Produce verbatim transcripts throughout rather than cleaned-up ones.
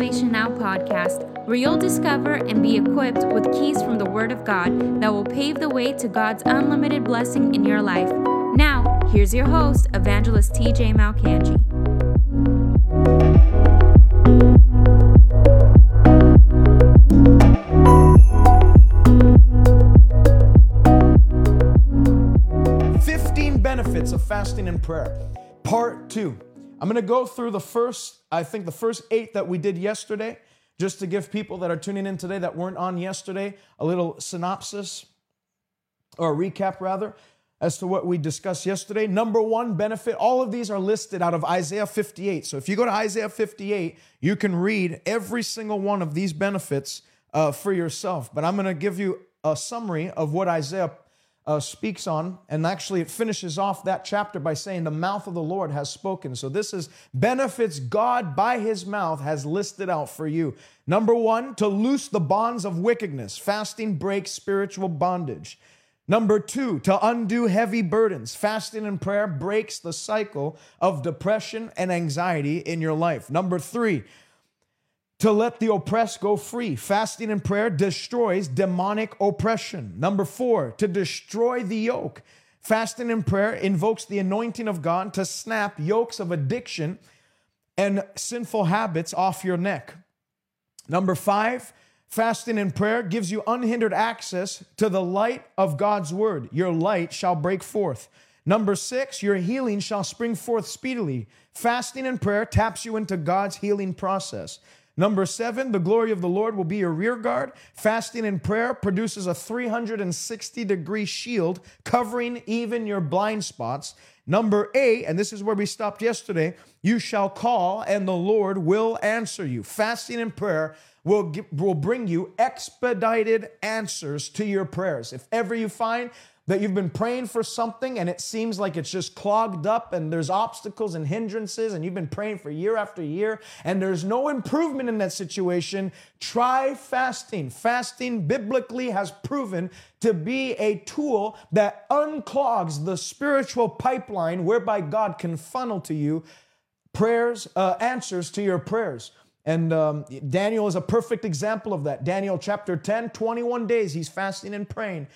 Salvation Now podcast, where you'll discover and be equipped with keys from the Word of God that will pave the way to God's unlimited blessing in your life. Now, here's your host, Evangelist T J Malkanji. fifteen benefits of fasting and prayer, part two. I'm going to go through the first, I think the first eight that we did yesterday, just to give people that are tuning in today that weren't on yesterday a little synopsis or a recap rather as to what we discussed yesterday. Number one benefit, all of these are listed out of Isaiah fifty-eight. So if you go to Isaiah fifty-eight, you can read every single one of these benefits uh, for yourself. But I'm going to give you a summary of what Isaiah Uh, speaks on, and actually it finishes off that chapter by saying the mouth of the Lord has spoken. So this is benefits God by his mouth has listed out for you. Number one, to loose the bonds of wickedness. Fasting breaks spiritual bondage. Number two, to undo heavy burdens. Fasting and prayer breaks the cycle of depression and anxiety in your life. Number three, to let the oppressed go free. Fasting and prayer destroys demonic oppression. Number four, to destroy the yoke. Fasting and prayer invokes the anointing of God to snap yokes of addiction and sinful habits off your neck. Number five, fasting and prayer gives you unhindered access to the light of God's word. Your light shall break forth. Number six, your healing shall spring forth speedily. Fasting and prayer taps you into God's healing process. Number seven, the glory of the Lord will be your rear guard. Fasting and prayer produces a three hundred sixty degree shield covering even your blind spots. Number eight, and this is where we stopped yesterday, you shall call and the Lord will answer you. Fasting and prayer will get, will bring you expedited answers to your prayers. If ever you find that you've been praying for something and it seems like it's just clogged up and there's obstacles and hindrances and you've been praying for year after year and there's no improvement in that situation, try fasting. Fasting biblically has proven to be a tool that unclogs the spiritual pipeline whereby God can funnel to you prayers, uh, answers to your prayers. And um, Daniel is a perfect example of that. Daniel chapter ten, twenty-one days, he's fasting and praying.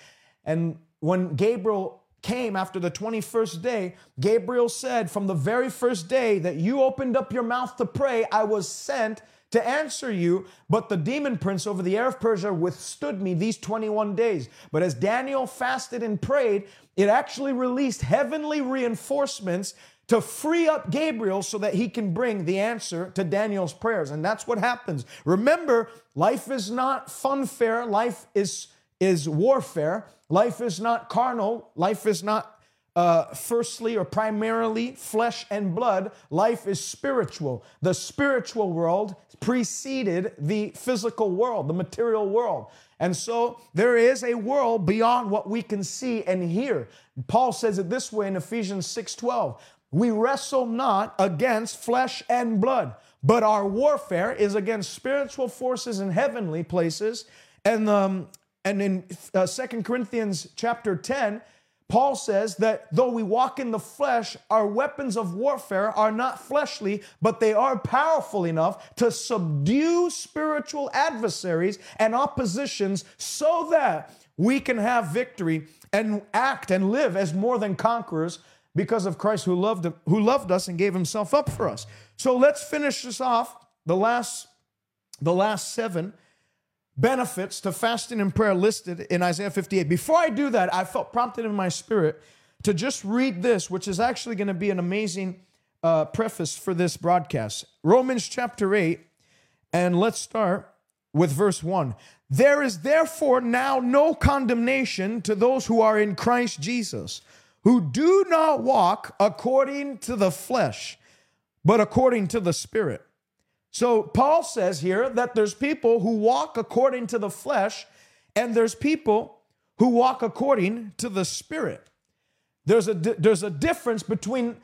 And when Gabriel came after the twenty-first day, Gabriel said, from the very first day that you opened up your mouth to pray, I was sent to answer you, but the demon prince over the air of Persia withstood me these twenty-one days. But as Daniel fasted and prayed, it actually released heavenly reinforcements to free up Gabriel so that he can bring the answer to Daniel's prayers. And that's what happens. Remember, life is not funfair. Life is is warfare. Life is not carnal. Life is not uh, firstly or primarily flesh and blood. Life is spiritual. The spiritual world preceded the physical world, the material world. And so there is a world beyond what we can see and hear. Paul says it this way in Ephesians six twelve. We wrestle not against flesh and blood, but our warfare is against spiritual forces in heavenly places. And um, And in uh, Second Corinthians chapter ten, Paul says that though we walk in the flesh, our weapons of warfare are not fleshly, but they are powerful enough to subdue spiritual adversaries and oppositions so that we can have victory and act and live as more than conquerors because of Christ who loved, who loved us and gave himself up for us. So let's finish this off, the last, the last seven benefits to fasting and prayer listed in Isaiah fifty-eight. Before I do that, I felt prompted in my spirit to just read this, which is actually going to be an amazing uh, preface for this broadcast. Romans chapter eight, and let's start with verse one. There is therefore now no condemnation to those who are in Christ Jesus, who do not walk according to the flesh, but according to the Spirit. So Paul says here that there's people who walk according to the flesh and there's people who walk according to the Spirit. There's a, there's a difference between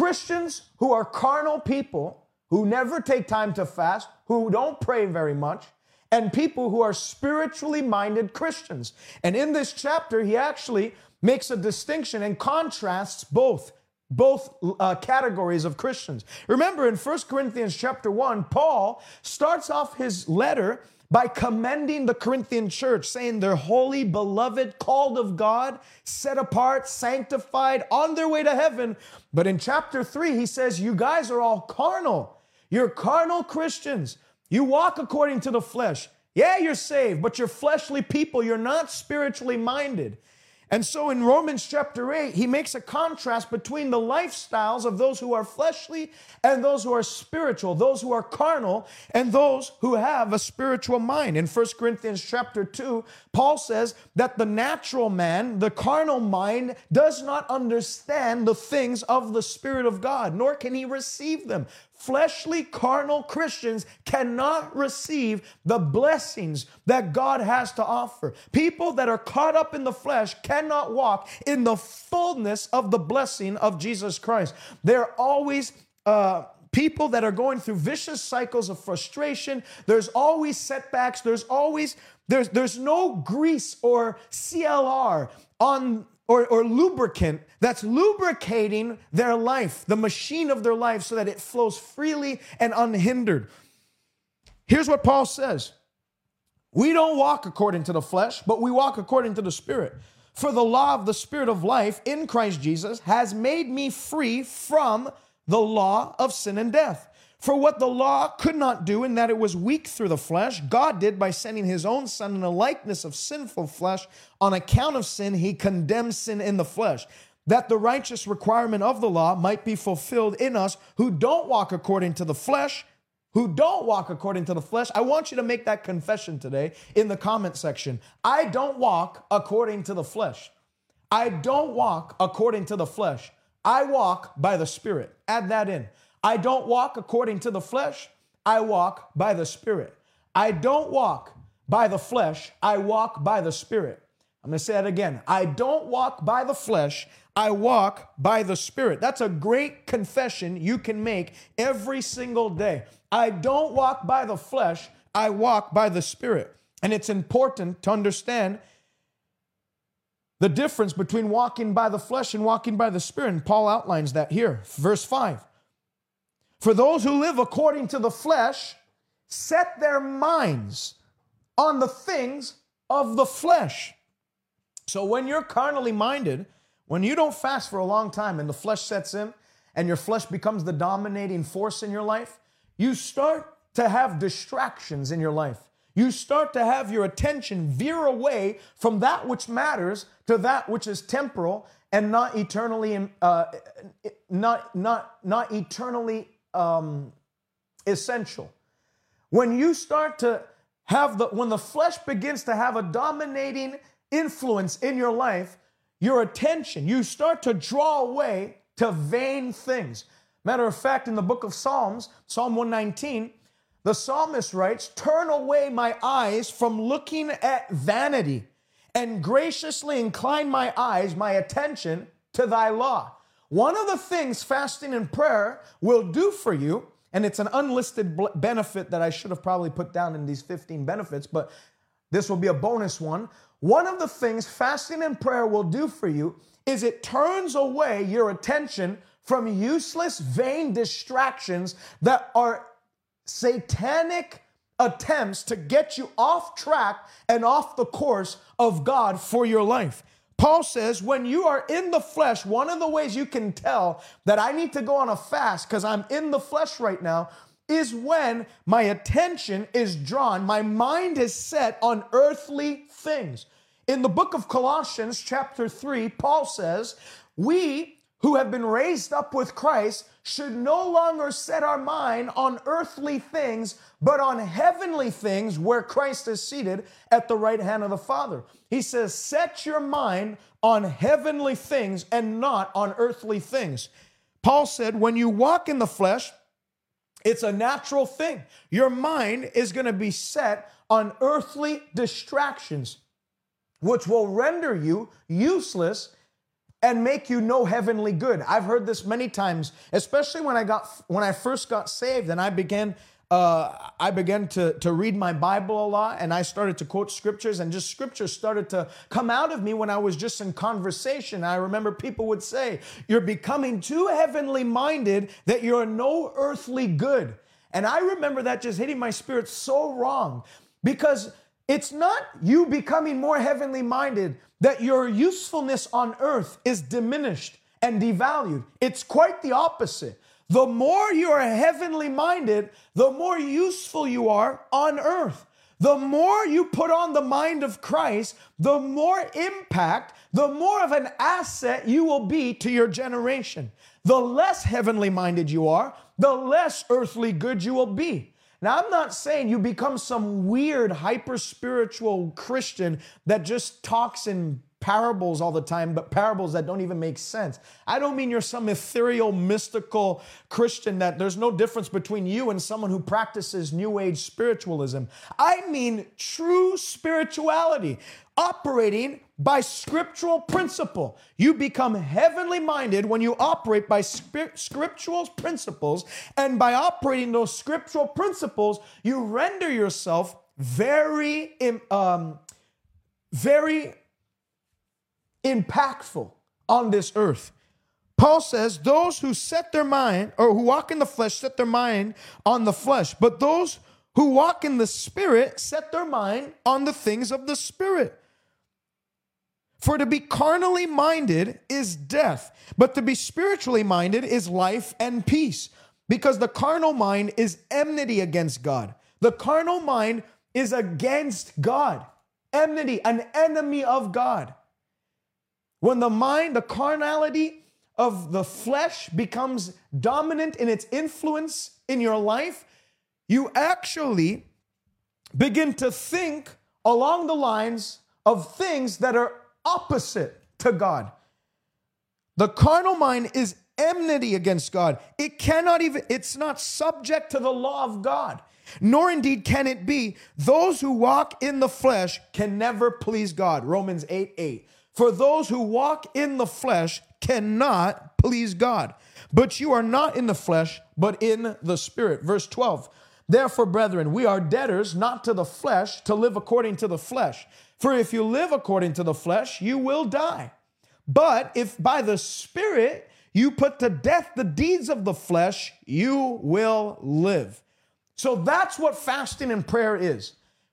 Christians who are carnal people, who never take time to fast, who don't pray very much, and people who are spiritually minded Christians. And in this chapter, he actually makes a distinction and contrasts both both uh, categories of Christians. Remember, in First Corinthians chapter one, Paul starts off his letter by commending the Corinthian church, saying they're holy, beloved, called of God, set apart, sanctified, on their way to heaven. But in chapter three, he says, you guys are all carnal. You're carnal Christians. You walk according to the flesh. Yeah, you're saved, but you're fleshly people. You're not spiritually minded. And so in Romans chapter eight, he makes a contrast between the lifestyles of those who are fleshly and those who are spiritual, those who are carnal and those who have a spiritual mind. In First Corinthians chapter two, Paul says that the natural man, the carnal mind, does not understand the things of the Spirit of God, nor can he receive them. Fleshly, carnal Christians cannot receive the blessings that God has to offer. People that are caught up in the flesh cannot walk in the fullness of the blessing of Jesus Christ. They're always uh, people that are going through vicious cycles of frustration. There's always setbacks. There's always, there's, there's no grease or C L R on Or, or lubricant that's lubricating their life, the machine of their life, so that it flows freely and unhindered. Here's what Paul says. We don't walk according to the flesh, but we walk according to the Spirit. For the law of the Spirit of life in Christ Jesus has made me free from the law of sin and death. For what the law could not do in that it was weak through the flesh, God did by sending his own son in the likeness of sinful flesh. On account of sin, he condemned sin in the flesh, that the righteous requirement of the law might be fulfilled in us who don't walk according to the flesh, who don't walk according to the flesh. I want you to make that confession today in the comment section. I don't walk according to the flesh. I don't walk according to the flesh. I walk by the Spirit. Add that in. I don't walk according to the flesh, I walk by the Spirit. I don't walk by the flesh, I walk by the Spirit. I'm going to say that again. I don't walk by the flesh, I walk by the Spirit. That's a great confession you can make every single day. I don't walk by the flesh, I walk by the Spirit. And it's important to understand the difference between walking by the flesh and walking by the Spirit. And Paul outlines that here, verse five. For those who live according to the flesh set their minds on the things of the flesh. So when you're carnally minded, when you don't fast for a long time and the flesh sets in and your flesh becomes the dominating force in your life, you start to have distractions in your life. You start to have your attention veer away from that which matters to that which is temporal and not eternally, uh, not, not, not eternally Um, essential. When you start to have the, when the flesh begins to have a dominating influence in your life, your attention, you start to draw away to vain things. Matter of fact, in the book of Psalms, Psalm one nineteen, the psalmist writes, "Turn away my eyes from looking at vanity and graciously incline my eyes, my attention to thy law." One of the things fasting and prayer will do for you, and it's an unlisted bl- benefit that I should have probably put down in these fifteen benefits, but this will be a bonus one. One of the things fasting and prayer will do for you is it turns away your attention from useless, vain distractions that are satanic attempts to get you off track and off the course of God for your life. Paul says, when you are in the flesh, one of the ways you can tell that I need to go on a fast because I'm in the flesh right now is when my attention is drawn, my mind is set on earthly things. In the book of Colossians, chapter three, Paul says, we who have been raised up with Christ should no longer set our mind on earthly things, but on heavenly things where Christ is seated at the right hand of the Father. He says, set your mind on heavenly things and not on earthly things. Paul said, when you walk in the flesh, it's a natural thing. Your mind is going to be set on earthly distractions, which will render you useless and make you no heavenly good. I've heard this many times, especially when I got when I first got saved and I began uh, I began to, to read my Bible a lot, and I started to quote scriptures, and just scriptures started to come out of me when I was just in conversation. I remember people would say, "You're becoming too heavenly minded that you're no earthly good." And I remember that just hitting my spirit so wrong, because it's not you becoming more heavenly minded that your usefulness on earth is diminished and devalued. It's quite the opposite. The more you are heavenly minded, the more useful you are on earth. The more you put on the mind of Christ, the more impact, the more of an asset you will be to your generation. The less heavenly minded you are, the less earthly good you will be. Now, I'm not saying you become some weird, hyper-spiritual Christian that just talks in parables all the time, but parables that don't even make sense. I don't mean you're some ethereal, mystical Christian that there's no difference between you and someone who practices New Age spiritualism. I mean true spirituality, operating by scriptural principle. You become heavenly minded when you operate by sp- scriptural principles, and by operating those scriptural principles, you render yourself very, um, very impactful on this earth. Paul says, those who set their mind, or who walk in the flesh, set their mind on the flesh, but those who walk in the Spirit set their mind on the things of the Spirit. For to be carnally minded is death, but to be spiritually minded is life and peace. Because the carnal mind is enmity against God. The carnal mind is against God. Enmity, an enemy of God. When the mind, the carnality of the flesh becomes dominant in its influence in your life, you actually begin to think along the lines of things that are opposite to God. The carnal mind is enmity against God. It cannot even, it's not subject to the law of God, nor indeed can it be. Those who walk in the flesh can never please God. Romans eight eight. For those who walk in the flesh cannot please God. But you are not in the flesh, but in the Spirit. Verse twelve. Therefore, brethren, we are debtors not to the flesh to live according to the flesh. For if you live according to the flesh, you will die. But if by the Spirit you put to death the deeds of the flesh, you will live. So that's what fasting and prayer is.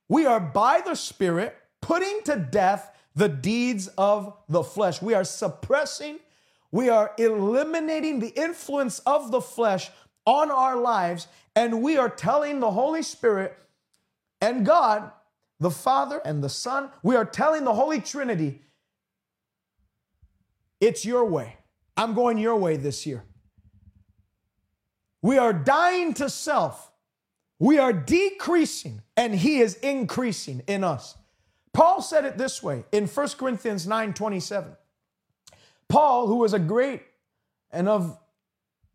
We are by the Spirit putting to death the deeds of the flesh. We are suppressing, we are eliminating the influence of the flesh on our lives, and we are telling the Holy Spirit and God, the Father and the Son, we are telling the Holy Trinity, it's your way. I'm going your way this year. We are dying to self. We are decreasing, and He is increasing in us. Paul said it this way in First Corinthians nine twenty-seven. Paul, who was a great and of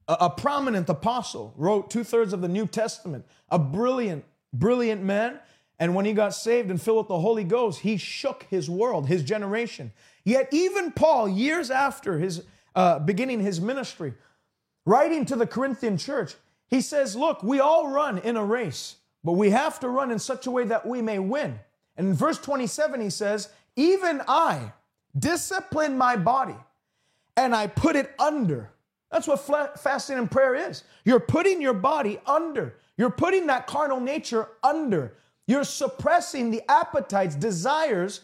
a prominent apostle, wrote two-thirds of the New Testament, a brilliant, brilliant man. And when he got saved and filled with the Holy Ghost, he shook his world, his generation. Yet even Paul, years after his uh, beginning his ministry, writing to the Corinthian church, he says, look, we all run in a race, but we have to run in such a way that we may win. And in verse twenty-seven, he says, even I discipline my body and I put it under. That's what fasting and prayer is. You're putting your body under. You're putting that carnal nature under. You're suppressing the appetites, desires,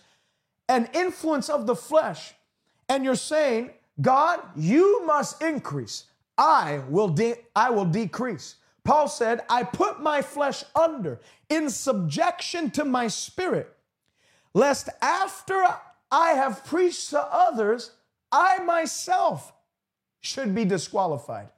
and influence of the flesh. And you're saying, God, you must increase. I will, de- I will decrease. Paul said, I put my flesh under in subjection to my spirit, lest after I have preached to others, I myself should be disqualified.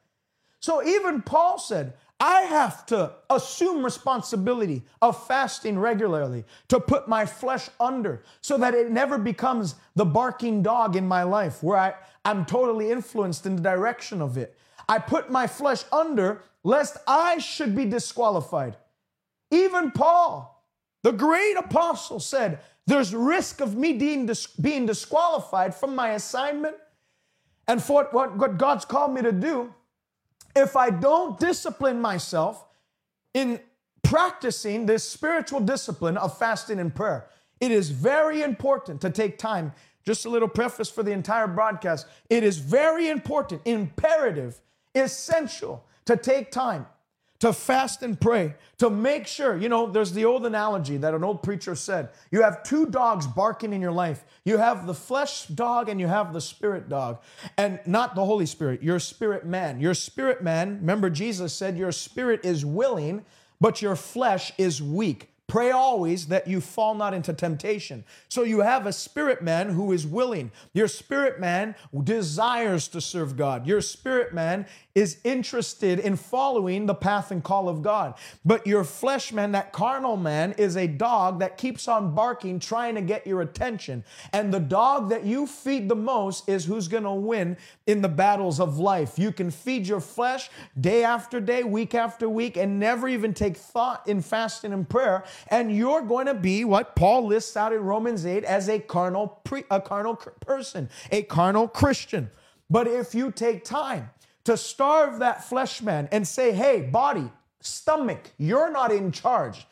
So even Paul said, I have to assume responsibility of fasting regularly to put my flesh under so that it never becomes the barking dog in my life where I, I'm totally influenced in the direction of it. I put my flesh under lest I should be disqualified. Even Paul, the great apostle, said, there's risk of me being, dis- being disqualified from my assignment and for what, what God's called me to do, if I don't discipline myself in practicing this spiritual discipline of fasting and prayer. It is very important to take time. Just a little preface for the entire broadcast. It is very important, imperative, essential to take time to fast and pray, to make sure. You know, there's the old analogy that an old preacher said. You have two dogs barking in your life. You have the flesh dog and you have the spirit dog. And not the Holy Spirit, your spirit man. Your spirit man, remember Jesus said, your spirit is willing, but your flesh is weak. Pray always that you fall not into temptation. So you have a spirit man who is willing. Your spirit man desires to serve God. Your spirit man is interested in following the path and call of God. But your flesh man, that carnal man, is a dog that keeps on barking, trying to get your attention. And the dog that you feed the most is who's going to win in the battles of life. You can feed your flesh day after day, week after week, and never even take thought in fasting and prayer. And you're going to be what Paul lists out in Romans eight as a carnal pre, a carnal person, a carnal Christian. But if you take time to starve that flesh man and say, hey, body, stomach, you're not in charge.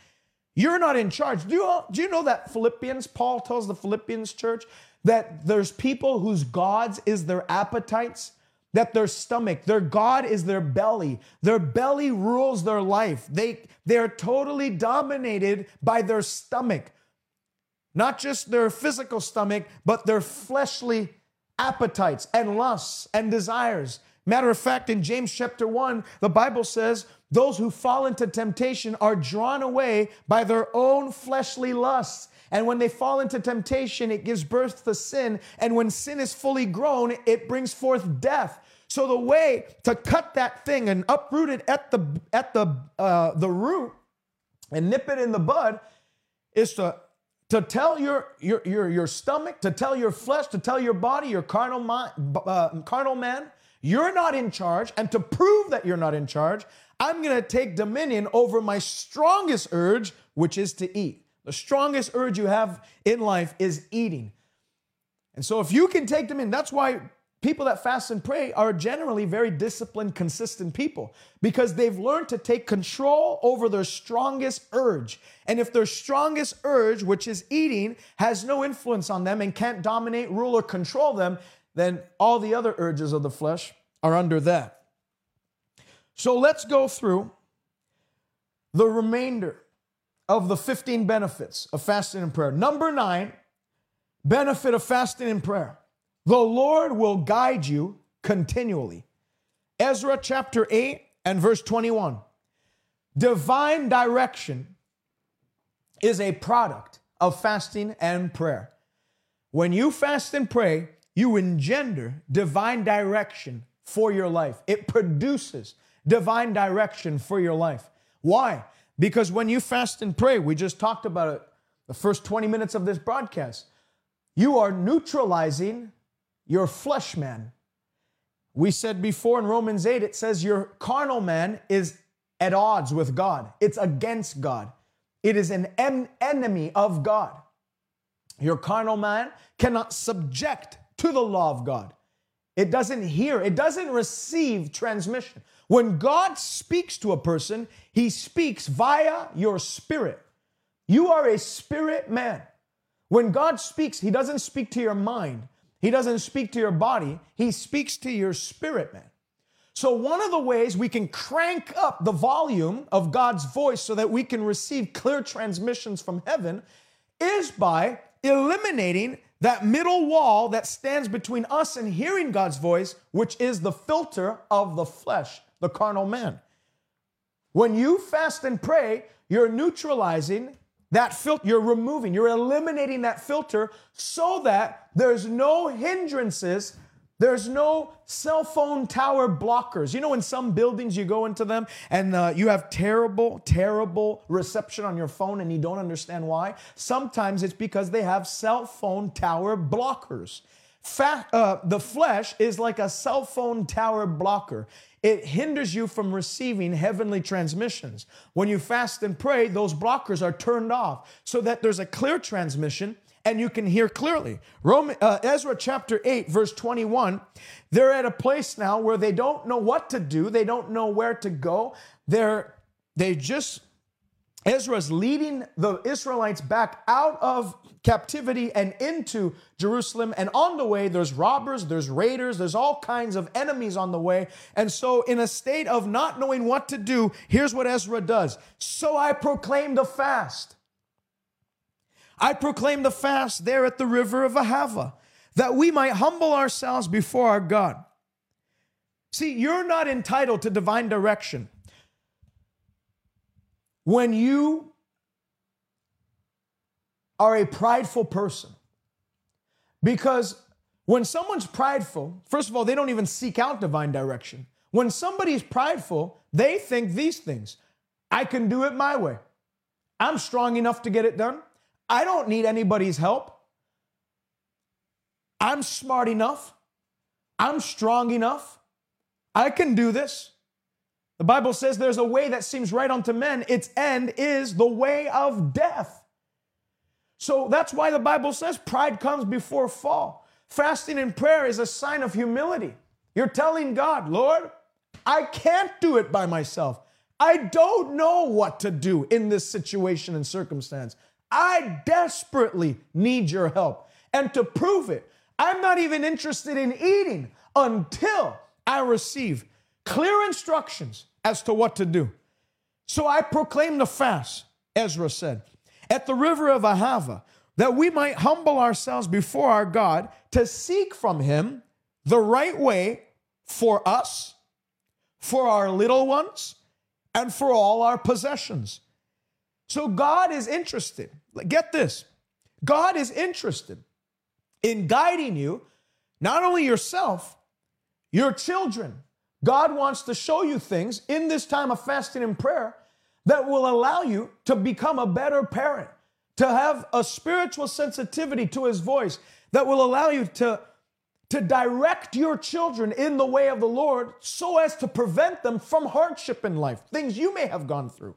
You're not in charge. Do you, do you know that Philippians, Paul tells the Philippians church that there's people whose gods is their appetites? That their stomach, their God is their belly. Their belly rules their life. They, they're totally dominated by their stomach. Not just their physical stomach, but their fleshly appetites and lusts and desires. Matter of fact, in James chapter one, the Bible says, those who fall into temptation are drawn away by their own fleshly lusts. And when they fall into temptation, it gives birth to sin. And when sin is fully grown, it brings forth death. So the way to cut that thing and uproot it at the at the uh, the root and nip it in the bud is to to tell your your your your stomach, to tell your flesh, to tell your body, your carnal mind, uh, carnal man, you're not in charge. And to prove that you're not in charge, I'm going to take dominion over my strongest urge, which is to eat. The strongest urge you have in life is eating. And so if you can take them in, that's why people that fast and pray are generally very disciplined, consistent people, because they've learned to take control over their strongest urge. And if their strongest urge, which is eating, has no influence on them and can't dominate, rule, or control them, then all the other urges of the flesh are under that. So let's go through the remainder of the fifteen benefits of fasting and prayer. Number nine, benefit of fasting and prayer. The Lord will guide you continually. Ezra chapter eight and verse twenty-one. Divine direction is a product of fasting and prayer. When you fast and pray, you engender divine direction for your life. It produces divine direction for your life. Why? Because when you fast and pray, we just talked about it, the first twenty minutes of this broadcast, you are neutralizing your flesh man. We said before in Romans eight, it says your carnal man is at odds with God. It's against God. It is an en- enemy of God. Your carnal man cannot subject to the law of God. It doesn't hear. It doesn't receive transmission. When God speaks to a person, he speaks via your spirit. You are a spirit man. When God speaks, he doesn't speak to your mind. He doesn't speak to your body. He speaks to your spirit man. So one of the ways we can crank up the volume of God's voice so that we can receive clear transmissions from heaven is by eliminating that middle wall that stands between us and hearing God's voice, which is the filter of the flesh, the carnal man. When you fast and pray, you're neutralizing that filter, you're removing, you're eliminating that filter so that there's no hindrances, there's no cell phone tower blockers. You know, in some buildings you go into them and uh, you have terrible, terrible reception on your phone and you don't understand why. Sometimes it's because they have cell phone tower blockers. Fa- uh, the flesh is like a cell phone tower blocker. It hinders you from receiving heavenly transmissions. When you fast and pray, those blockers are turned off so that there's a clear transmission and you can hear clearly. Roman, uh, Ezra chapter eight, verse twenty-one, they're at a place now where they don't know what to do. They don't know where to go. They're, they just Ezra's leading the Israelites back out of captivity and into Jerusalem. And on the way, there's robbers, there's raiders, there's all kinds of enemies on the way. And so in a state of not knowing what to do, here's what Ezra does. So I proclaimed a fast. I proclaimed a fast there at the river of Ahava, that we might humble ourselves before our God. See, you're not entitled to divine direction when you are a prideful person. Because when someone's prideful, first of all, they don't even seek out divine direction. When somebody's prideful, they think these things. I can do it my way. I'm strong enough to get it done. I don't need anybody's help. I'm smart enough. I'm strong enough. I can do this. The Bible says there's a way that seems right unto men. Its end is the way of death. So that's why the Bible says pride comes before fall. Fasting and prayer is a sign of humility. You're telling God, Lord, I can't do it by myself. I don't know what to do in this situation and circumstance. I desperately need your help. And to prove it, I'm not even interested in eating until I receive clear instructions as to what to do. So I proclaimed the fast, Ezra said, at the river of Ahava, that we might humble ourselves before our God to seek from him the right way for us, for our little ones, and for all our possessions. So God is interested. Get this. God is interested in guiding you, not only yourself, your children. God wants to show you things in this time of fasting and prayer that will allow you to become a better parent, to have a spiritual sensitivity to his voice that will allow you to, to direct your children in the way of the Lord so as to prevent them from hardship in life, things you may have gone through.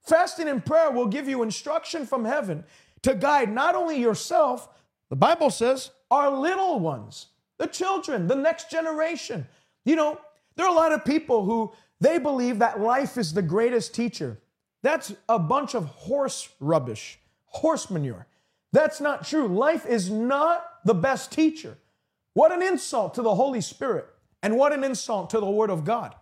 Fasting and prayer will give you instruction from heaven to guide not only yourself, the Bible says, our little ones, the children, the next generation. You know, there are a lot of people who, they believe that life is the greatest teacher. That's a bunch of horse rubbish, horse manure. That's not true. Life is not the best teacher. What an insult to the Holy Spirit, and what an insult to the Word of God.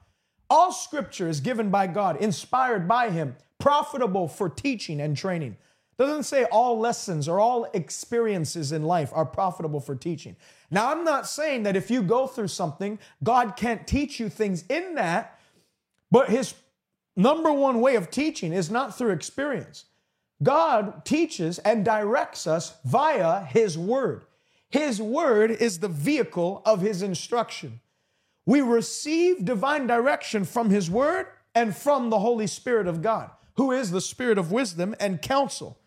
All Scripture is given by God, inspired by Him, profitable for teaching and training. Doesn't say all lessons or all experiences in life are profitable for teaching. Now, I'm not saying that if you go through something, God can't teach you things in that, but his number one way of teaching is not through experience. God teaches and directs us via his word. His word is the vehicle of his instruction. We receive divine direction from his word and from the Holy Spirit of God, who is the spirit of wisdom and counsel.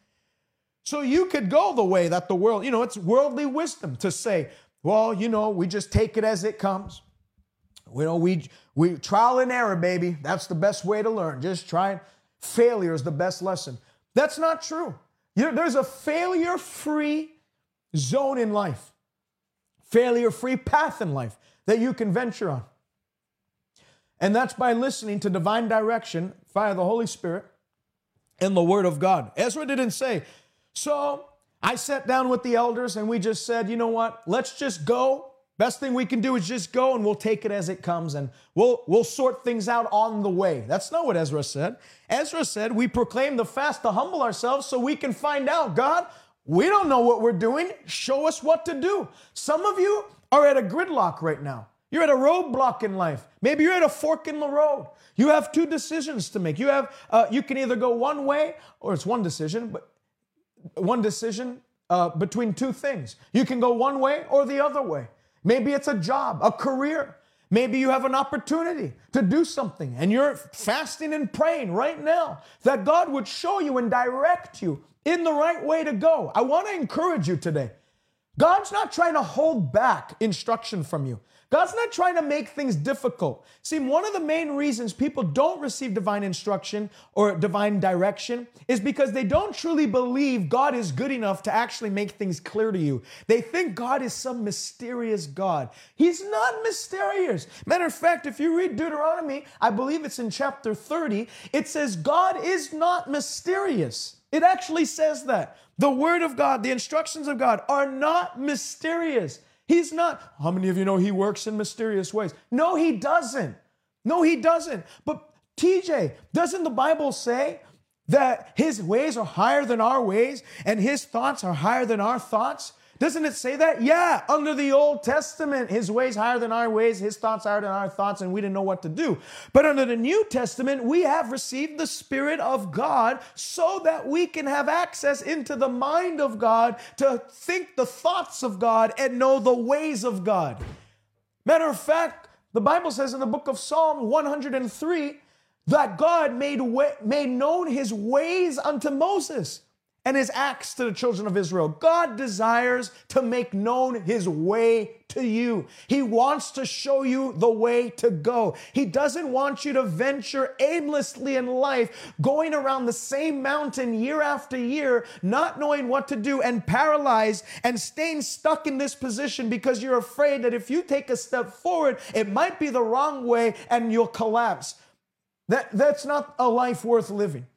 So you could go the way that the world, you know, it's worldly wisdom to say, well, you know, we just take it as it comes. You know, we we trial and error, baby. That's the best way to learn. Just try. Failure is the best lesson. That's not true. You know, there's a failure-free zone in life, failure-free path in life that you can venture on. And that's by listening to divine direction via the Holy Spirit and the Word of God. Ezra didn't say, so I sat down with the elders and we just said, you know what, let's just go. Best thing we can do is just go, and we'll take it as it comes, and we'll we'll sort things out on the way. That's not what Ezra said. Ezra said, we proclaim the fast to humble ourselves so we can find out, God, we don't know what we're doing. Show us what to do. Some of you are at a gridlock right now. You're at a roadblock in life. Maybe you're at a fork in the road. You have two decisions to make. You have uh, you can either go one way, or it's one decision, but one decision uh, between two things. You can go one way or the other way. Maybe it's a job, a career. Maybe you have an opportunity to do something, and you're fasting and praying right now that God would show you and direct you in the right way to go. I want to encourage you today. God's not trying to hold back instruction from you. God's not trying to make things difficult. See, one of the main reasons people don't receive divine instruction or divine direction is because they don't truly believe God is good enough to actually make things clear to you. They think God is some mysterious God. He's not mysterious. Matter of fact, if you read Deuteronomy, I believe it's in chapter thirty, it says God is not mysterious. It actually says that. The word of God, the instructions of God are not mysterious. He's not, how many of you know he works in mysterious ways? No, he doesn't. No, he doesn't. But T J, doesn't the Bible say that his ways are higher than our ways and his thoughts are higher than our thoughts? Doesn't it say that? Yeah, under the Old Testament, his ways higher than our ways, his thoughts higher than our thoughts, and we didn't know what to do. But under the New Testament, we have received the Spirit of God so that we can have access into the mind of God to think the thoughts of God and know the ways of God. Matter of fact, the Bible says in the book of Psalm one hundred three that God made, way, made known his ways unto Moses and his acts to the children of Israel. God desires to make known his way to you. He wants to show you the way to go. He doesn't want you to venture aimlessly in life, going around the same mountain year after year, not knowing what to do and paralyzed and staying stuck in this position because you're afraid that if you take a step forward, it might be the wrong way and you'll collapse. That, that's not a life worth living.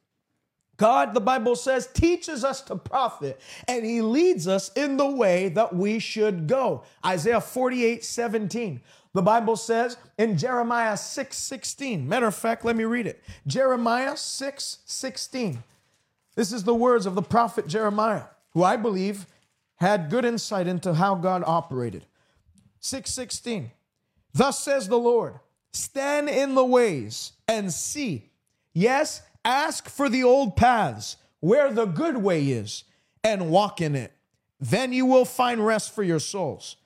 God, the Bible says, teaches us to profit, and he leads us in the way that we should go. Isaiah forty-eight seventeen. The Bible says in Jeremiah six sixteen. Matter of fact, let me read it. Jeremiah six sixteen. This is the words of the prophet Jeremiah, who I believe had good insight into how God operated. six sixteen. Thus says the Lord, stand in the ways and see. Yes, ask for the old paths where the good way is and walk in it. Then you will find rest for your souls.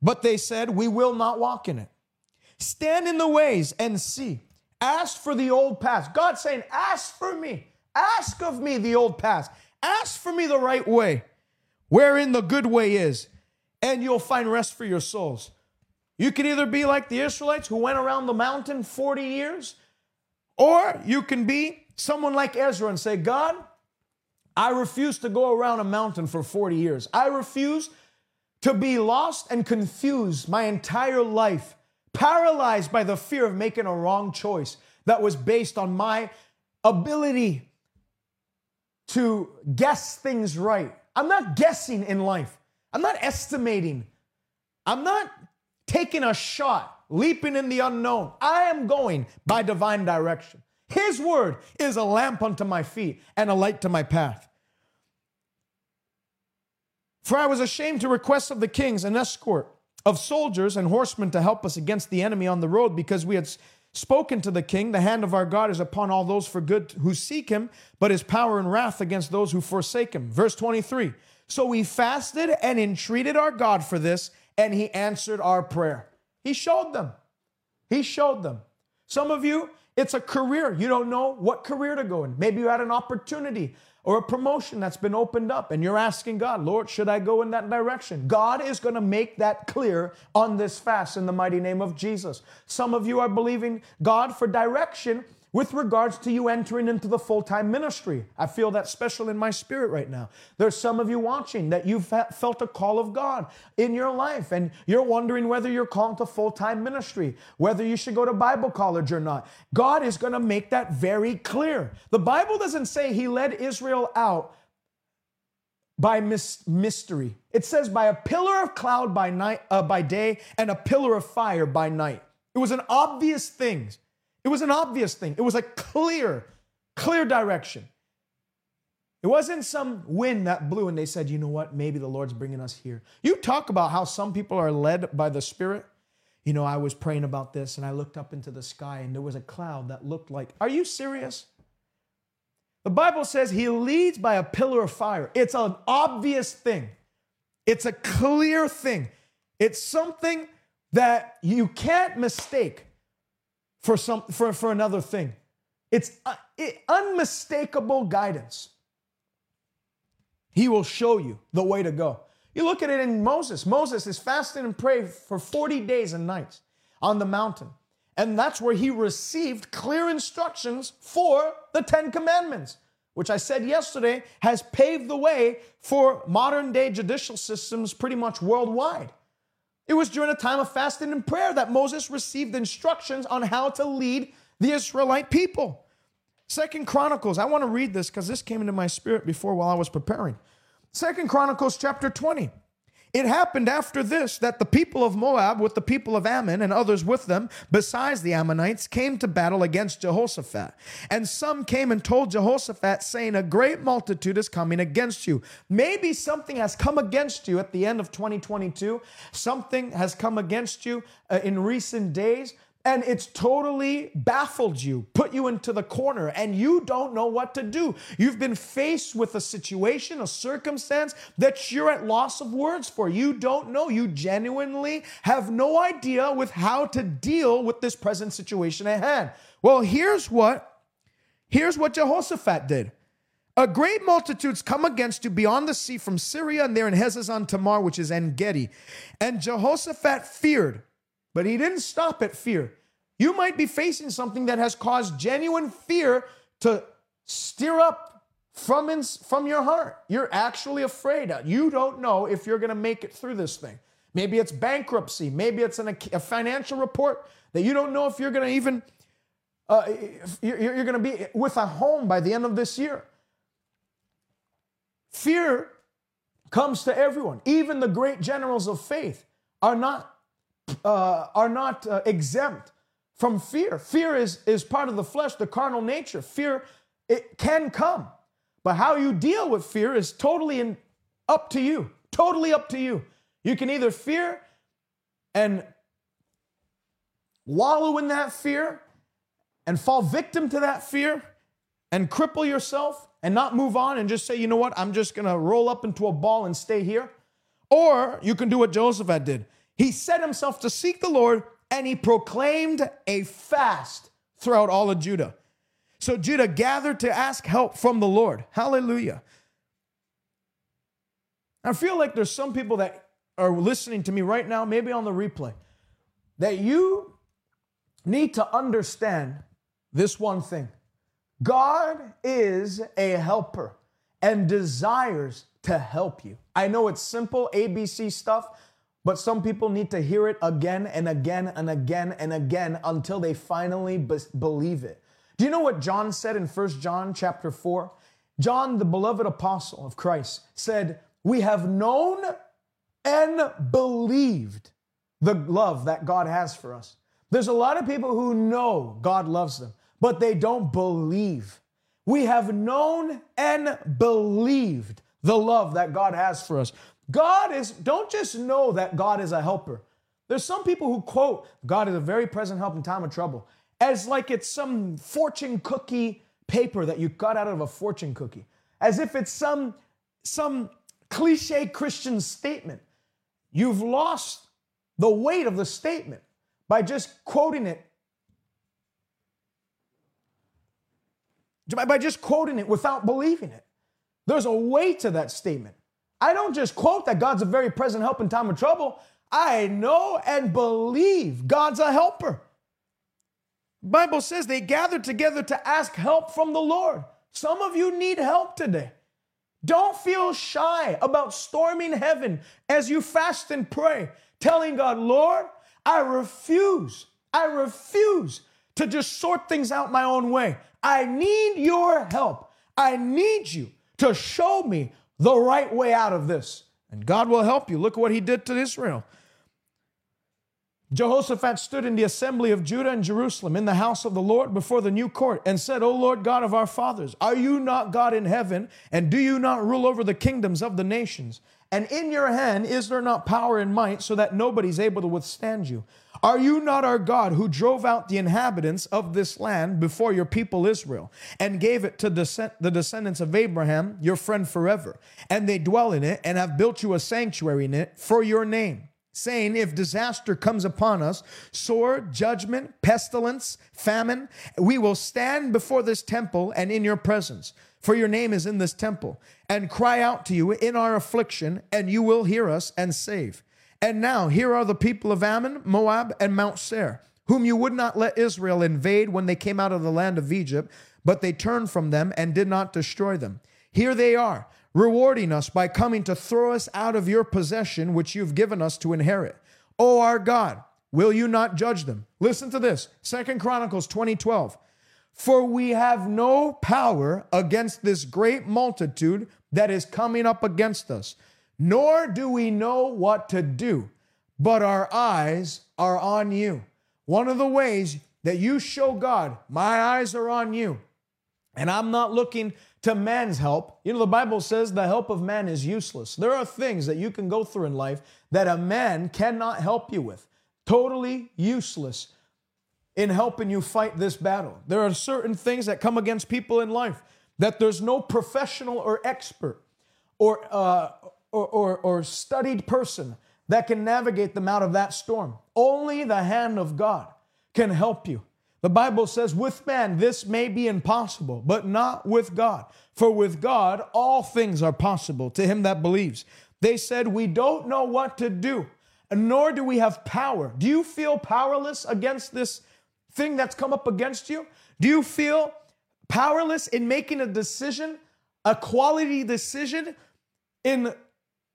But they said, we will not walk in it. Stand in the ways and see. Ask for the old paths. God's saying, ask for me. Ask of me the old paths. Ask for me the right way, wherein the good way is, and you'll find rest for your souls. You can either be like the Israelites who went around the mountain forty years, or you can be someone like Ezra and say, God, I refuse to go around a mountain for forty years. I refuse to be lost and confused my entire life, paralyzed by the fear of making a wrong choice that was based on my ability to guess things right. I'm not guessing in life. I'm not estimating. I'm not taking a shot, leaping in the unknown. I am going by divine direction. His word is a lamp unto my feet and a light to my path. For I was ashamed to request of the kings an escort of soldiers and horsemen to help us against the enemy on the road, because we had spoken to the king, the hand of our God is upon all those for good who seek him, but his power and wrath against those who forsake him. Verse twenty-three, so we fasted and entreated our God for this, and he answered our prayer. He showed them. He showed them. Some of you, it's a career. You don't know what career to go in. Maybe you had an opportunity or a promotion that's been opened up and you're asking God, Lord, should I go in that direction? God is going to make that clear on this fast in the mighty name of Jesus. Some of you are believing God for direction with regards to you entering into the full-time ministry. I feel that special in my spirit right now. There's some of you watching that you've felt a call of God in your life, and you're wondering whether you're called to full-time ministry, whether you should go to Bible college or not. God is going to make that very clear. The Bible doesn't say he led Israel out by mystery. It says by a pillar of cloud by night, uh, by day and a pillar of fire by night. It was an obvious thing. It was an obvious thing. It was a clear, clear direction. It wasn't some wind that blew and they said, you know what, maybe the Lord's bringing us here. You talk about how some people are led by the Spirit. You know, I was praying about this and I looked up into the sky and there was a cloud that looked like, are you serious? The Bible says he leads by a pillar of fire. It's an obvious thing. It's a clear thing. It's something that you can't mistake for some for, for another thing. It's uh, it, unmistakable guidance. He will show you the way to go. You look at it in Moses. Moses is fasting and prayed for forty days and nights on the mountain. And that's where he received clear instructions for the Ten Commandments, which I said yesterday has paved the way for modern-day judicial systems pretty much worldwide. It was during a time of fasting and prayer that Moses received instructions on how to lead the Israelite people. Second Chronicles, I want to read this because this came into my spirit before while I was preparing. Second Chronicles chapter twenty. It happened after this that the people of Moab with the people of Ammon and others with them, besides the Ammonites, came to battle against Jehoshaphat. And some came and told Jehoshaphat, saying, a great multitude is coming against you. Maybe something has come against you at the end of twenty twenty-two. Something has come against you uh, in recent days, and it's totally baffled you, put you into the corner, and you don't know what to do. You've been faced with a situation, a circumstance that you're at loss of words for. You don't know. You genuinely have no idea with how to deal with this present situation at hand. Well, here's what, here's what Jehoshaphat did. A great multitude's come against you beyond the sea from Syria, and they're in Hezazon Tamar, which is En-Gedi. And Jehoshaphat feared. But he didn't stop at fear. You might be facing something that has caused genuine fear to stir up from, in, from your heart. You're actually afraid. You don't know if you're going to make it through this thing. Maybe it's bankruptcy. Maybe it's an, a financial report that you don't know if you're going to even, uh, you're, you're going to be with a home by the end of this year. Fear comes to everyone. Even the great generals of faith are not Uh, are not uh, exempt from fear. Fear is, is part of the flesh, the carnal nature. Fear, it can come. But how you deal with fear is totally in, up to you. Totally up to you. You can either fear and wallow in that fear and fall victim to that fear and cripple yourself and not move on and just say, you know what, I'm just going to roll up into a ball and stay here. Or you can do what Jehoshaphat did. He set himself to seek the Lord, and he proclaimed a fast throughout all of Judah. So Judah gathered to ask help from the Lord. Hallelujah. I feel like there's some people that are listening to me right now, maybe on the replay, that you need to understand this one thing. God is a helper and desires to help you. I know it's simple A B C stuff, but some people need to hear it again and again and again and again until they finally be- believe it. Do you know what John said in First John chapter four? John, the beloved apostle of Christ, said, we have known and believed the love that God has for us. There's a lot of people who know God loves them, but they don't believe. We have known and believed the love that God has for us. God is, don't just know that God is a helper. There's some people who quote, God is a very present help in time of trouble, as like it's some fortune cookie paper that you got out of a fortune cookie, as if it's some, some cliche Christian statement. You've lost the weight of the statement by just quoting it, by just quoting it without believing it. There's a weight to that statement. I don't just quote that God's a very present help in time of trouble. I know and believe God's a helper. The Bible says they gathered together to ask help from the Lord. Some of you need help today. Don't feel shy about storming heaven as you fast and pray, telling God, Lord, I refuse, I refuse to just sort things out my own way. I need your help. I need you to show me the right way out of this. And God will help you. Look what he did to Israel. Jehoshaphat stood in the assembly of Judah and Jerusalem in the house of the Lord before the new court and said, O Lord God of our fathers, are you not God in heaven? And do you not rule over the kingdoms of the nations? And in your hand is there not power and might so that nobody's able to withstand you? Are you not our God who drove out the inhabitants of this land before your people Israel and gave it to the descendants of Abraham, your friend forever? And they dwell in it and have built you a sanctuary in it for your name, saying, if disaster comes upon us, sword, judgment, pestilence, famine, we will stand before this temple and in your presence. for your name is in this temple, and cry out to you in our affliction, and you will hear us and save. And now here are the people of Ammon, Moab, and Mount Seir, whom you would not let Israel invade when they came out of the land of Egypt, but they turned from them and did not destroy them. Here they are, rewarding us by coming to throw us out of your possession, which you've given us to inherit. O our God, will you not judge them? Listen to this, Second Chronicles twenty twelve. For we have no power against this great multitude that is coming up against us, nor do we know what to do, but our eyes are on you. One of the ways that you show God, my eyes are on you, and I'm not looking to man's help. You know, the Bible says the help of man is useless. There are things that you can go through in life that a man cannot help you with. Totally useless in helping you fight this battle. There are certain things that come against people in life that there's no professional or expert or uh, or, or, or studied person that can navigate them out of that storm. Only the hand of God can help you. The Bible says, with man, this may be impossible, but not with God. For with God, all things are possible to him that believes. They said, we don't know what to do, nor do we have power. Do you feel powerless against this thing that's come up against you? Do you feel powerless in making a decision, a quality decision in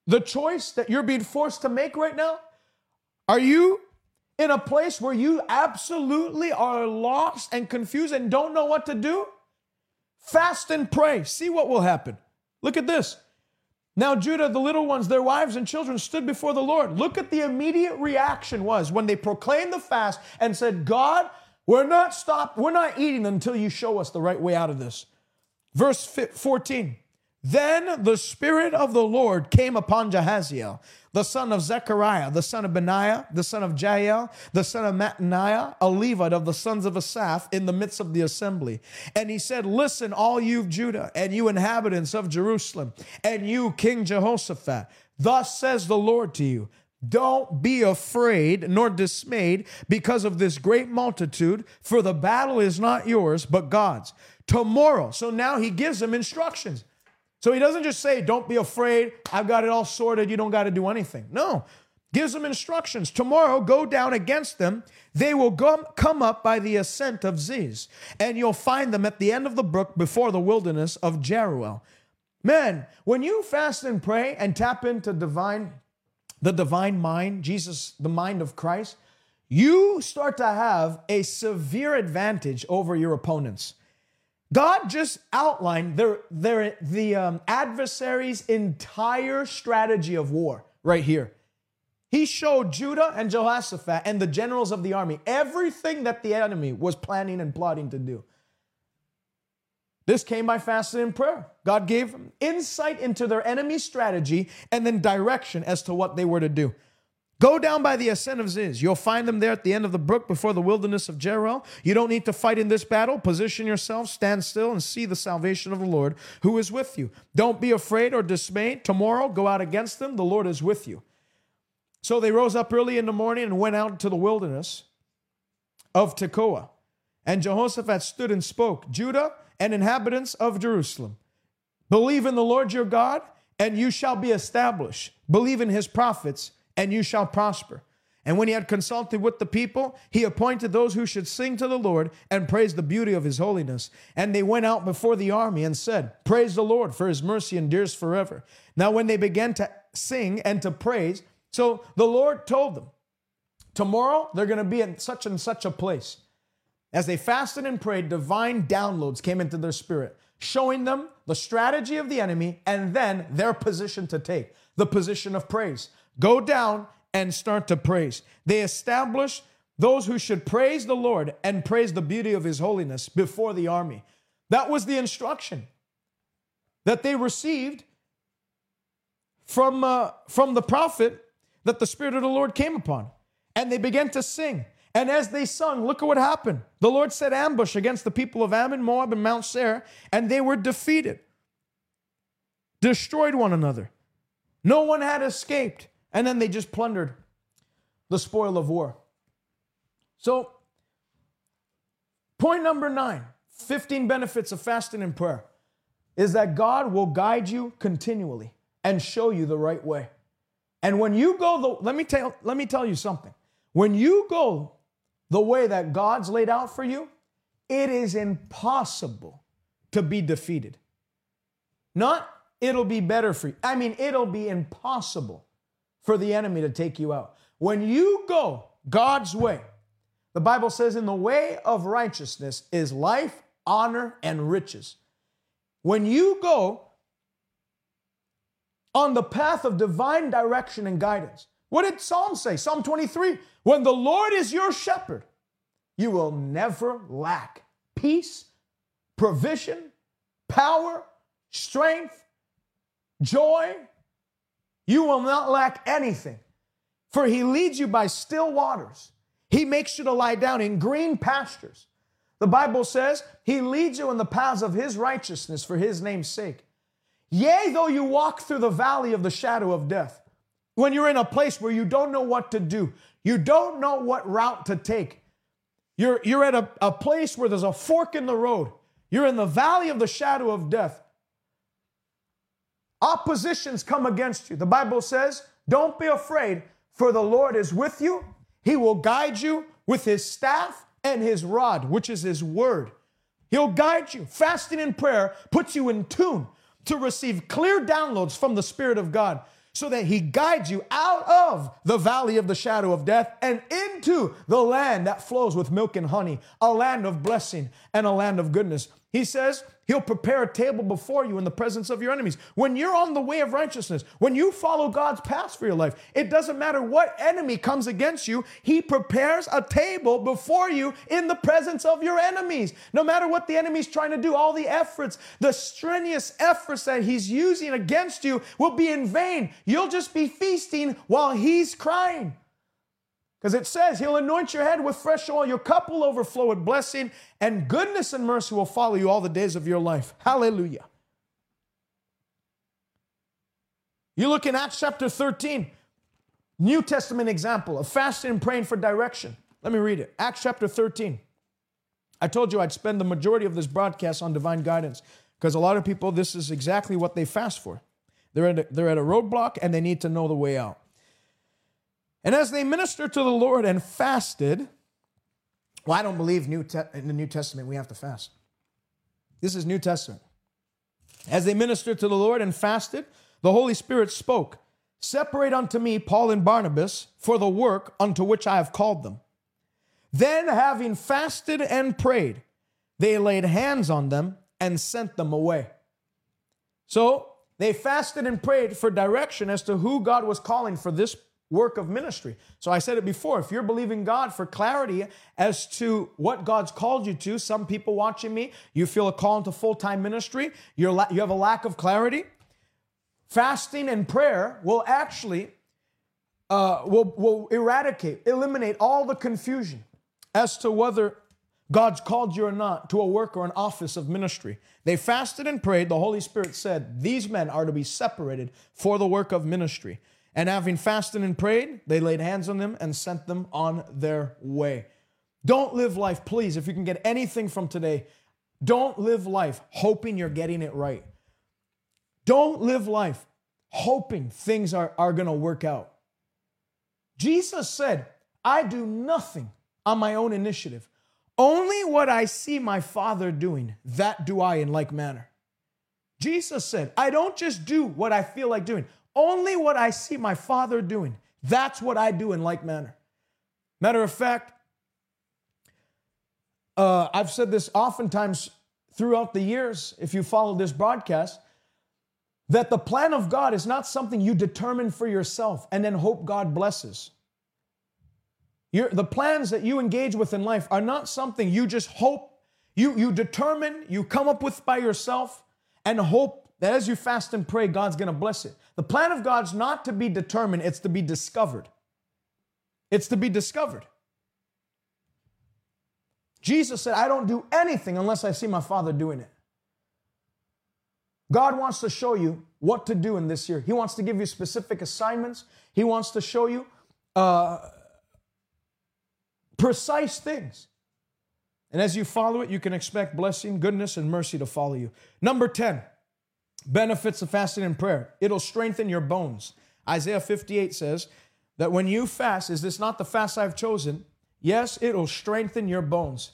the choice that you're being forced to make right now? Are you in a place where you absolutely are lost and confused and don't know what to do? Fast and pray. See what will happen. Look at this. Now Judah, the little ones, their wives and children stood before the Lord. Look at the immediate reaction was when they proclaimed the fast and said, God, we're not stopped. We're not eating until you show us the right way out of this. Verse fourteen. Then the Spirit of the Lord came upon Jehaziel, the son of Zechariah, the son of Benaiah, the son of Jael, the son of Mattaniah, a Levite of the sons of Asaph, in the midst of the assembly. And he said, listen, all you of Judah, and you inhabitants of Jerusalem, and you, King Jehoshaphat, thus says the Lord to you, don't be afraid nor dismayed because of this great multitude, for the battle is not yours, but God's. Tomorrow, so now he gives them instructions. So he doesn't just say, don't be afraid, I've got it all sorted, you don't got to do anything. No, gives them instructions. Tomorrow, go down against them. They will go, come up by the ascent of Ziz, and you'll find them at the end of the brook before the wilderness of Jeruel. Man, when you fast and pray and tap into divine, the divine mind, Jesus, the mind of Christ, you start to have a severe advantage over your opponents. God just outlined their, their, the um, adversary's entire strategy of war right here. He showed Judah and Jehoshaphat and the generals of the army everything that the enemy was planning and plotting to do. This came by fasting and prayer. God gave them insight into their enemy's strategy and then direction as to what they were to do. Go down by the ascent of Ziz. You'll find them there at the end of the brook before the wilderness of Jeruel. You don't need to fight in this battle. Position yourself, stand still, and see the salvation of the Lord who is with you. Don't be afraid or dismayed. Tomorrow, go out against them. The Lord is with you. So they rose up early in the morning and went out to the wilderness of Tekoa. And Jehoshaphat stood and spoke, Judah and inhabitants of Jerusalem, believe in the Lord your God, and you shall be established. Believe in his prophets, and you shall prosper. And when he had consulted with the people, he appointed those who should sing to the Lord and praise the beauty of his holiness. And they went out before the army and said, praise the Lord, for his mercy endures forever. Now when they began to sing and to praise, so the Lord told them, tomorrow they're going to be in such and such a place. As they fasted and prayed, divine downloads came into their spirit, showing them the strategy of the enemy and then their position to take, the position of praise. Go down and start to praise. They established those who should praise the Lord and praise the beauty of his holiness before the army. That was the instruction that they received from, uh, from the prophet that the Spirit of the Lord came upon. And they began to sing. And as they sung, look at what happened. The Lord set ambush against the people of Ammon, Moab, and Mount Seir, and they were defeated, destroyed one another. No one had escaped. And then they just plundered the spoil of war. So, point number nine, fifteen benefits of fasting and prayer. is that God will guide you continually and show you the right way. And when you go, the, let me tell, let me tell you something. When you go the way that God's laid out for you, it is impossible to be defeated. Not it'll be better for you. I mean, it'll be impossible for the enemy to take you out. When you go God's way, the Bible says in the way of righteousness is life, honor, and riches. When you go on the path of divine direction and guidance, what did Psalm say? Psalm twenty-three, when the Lord is your shepherd, you will never lack peace, provision, power, strength, joy. You will not lack anything, for he leads you by still waters. He makes you to lie down in green pastures. The Bible says he leads you in the paths of his righteousness for his name's sake. Yea, though you walk through the valley of the shadow of death, when you're in a place where you don't know what to do, you don't know what route to take, you're, you're at a, a place where there's a fork in the road, you're in the valley of the shadow of death, oppositions come against you. The Bible says, don't be afraid, for the Lord is with you. He will guide you with his staff and his rod, which is his word. He'll guide you. Fasting and prayer puts you in tune to receive clear downloads from the Spirit of God so that he guides you out of the valley of the shadow of death and into the land that flows with milk and honey, a land of blessing and a land of goodness. He says he'll prepare a table before you in the presence of your enemies. When you're on the way of righteousness, when you follow God's path for your life, it doesn't matter what enemy comes against you. He prepares a table before you in the presence of your enemies. No matter what the enemy's trying to do, all the efforts, the strenuous efforts that he's using against you will be in vain. You'll just be feasting while he's crying. Because it says he'll anoint your head with fresh oil, your cup will overflow with blessing, and goodness and mercy will follow you all the days of your life. Hallelujah. You look in Acts chapter thirteen, New Testament example of fasting and praying for direction. Let me read it. Acts chapter thirteen. I told you I'd spend the majority of this broadcast on divine guidance because a lot of people, this is exactly what they fast for. They're at a, they're at a roadblock and they need to know the way out. And as they ministered to the Lord and fasted, well, I don't believe New Te- in the New Testament we have to fast. This is New Testament. As they ministered to the Lord and fasted, the Holy Spirit spoke, "Separate unto me Paul and Barnabas for the work unto which I have called them." Then, having fasted and prayed, they laid hands on them and sent them away. So they fasted and prayed for direction as to who God was calling for this work of ministry. So I said it before, if you're believing God for clarity as to what God's called you to, some people watching me, you feel a call into full-time ministry, you're la- you have a lack of clarity, fasting and prayer will actually, uh, will, will eradicate, eliminate all the confusion as to whether God's called you or not to a work or an office of ministry. They fasted and prayed. The Holy Spirit said, these men are to be separated for the work of ministry. And having fasted and prayed, they laid hands on them and sent them on their way. Don't live life, please, if you can get anything from today, don't live life hoping you're getting it right. Don't live life hoping things are, are going to work out. Jesus said, I do nothing on my own initiative. Only what I see my Father doing, that do I in like manner. Jesus said, I don't just do what I feel like doing. Only what I see my Father doing, that's what I do in like manner. Matter of fact, uh, I've said this oftentimes throughout the years, if you follow this broadcast, that the plan of God is not something you determine for yourself and then hope God blesses. You're, the plans that you engage with in life are not something you just hope, you, you determine, you come up with by yourself and hope that as you fast and pray, God's going to bless it. The plan of God's not to be determined, it's to be discovered. It's to be discovered. Jesus said, I don't do anything unless I see my Father doing it. God wants to show you what to do in this year. He wants to give you specific assignments. He wants to show you uh, precise things. And as you follow it, you can expect blessing, goodness, and mercy to follow you. Number ten. Benefits of fasting and prayer. It'll strengthen your bones. Isaiah fifty-eight says that when you fast, is this not the fast I've chosen? Yes, it'll strengthen your bones.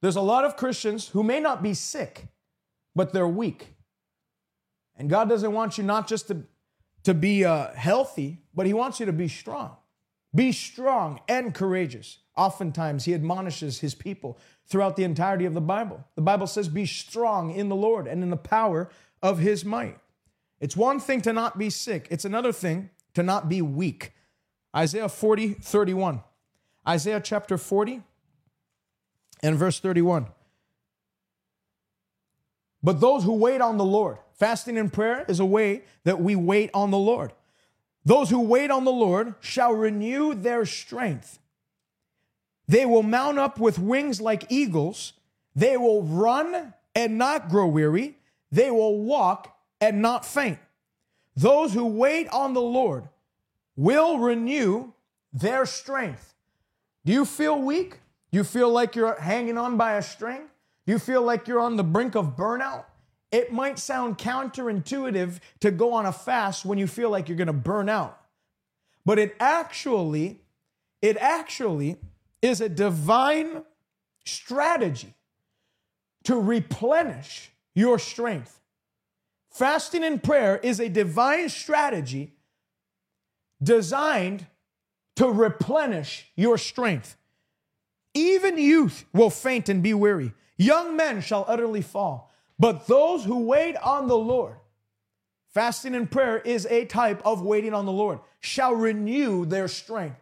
There's a lot of Christians who may not be sick, but they're weak. And God doesn't want you not just to, to be uh, healthy, but He wants you to be strong. Be strong and courageous. Oftentimes, He admonishes His people throughout the entirety of the Bible. The Bible says, be strong in the Lord and in the power of His might. It's one thing to not be sick. It's another thing to not be weak. Isaiah forty, thirty-one. Isaiah chapter forty and verse thirty-one. But those who wait on the Lord, fasting and prayer is a way that we wait on the Lord. Those who wait on the Lord shall renew their strength. They will mount up with wings like eagles. They will run and not grow weary. They will walk and not faint. Those who wait on the Lord will renew their strength. Do you feel weak? Do you feel like you're hanging on by a string? Do you feel like you're on the brink of burnout? It might sound counterintuitive to go on a fast when you feel like you're going to burn out. But it actually, it actually is a divine strategy to replenish your strength. Fasting and prayer is a divine strategy designed to replenish your strength. Even youth will faint and be weary. Young men shall utterly fall. But those who wait on the Lord, fasting and prayer is a type of waiting on the Lord, shall renew their strength.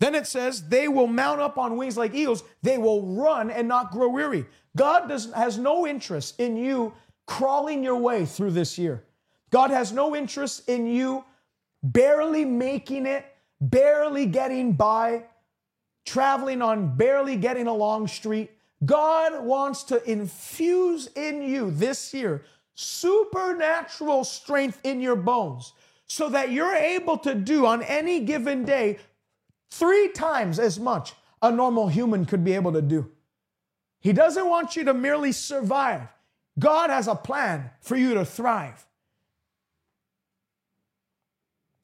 Then it says, they will mount up on wings like eagles. They will run and not grow weary. God does, has no interest in you crawling your way through this year. God has no interest in you barely making it, barely getting by, traveling on barely getting along street. God wants to infuse in you this year supernatural strength in your bones so that you're able to do on any given day three times as much a normal human could be able to do. He doesn't want you to merely survive. God has a plan for you to thrive.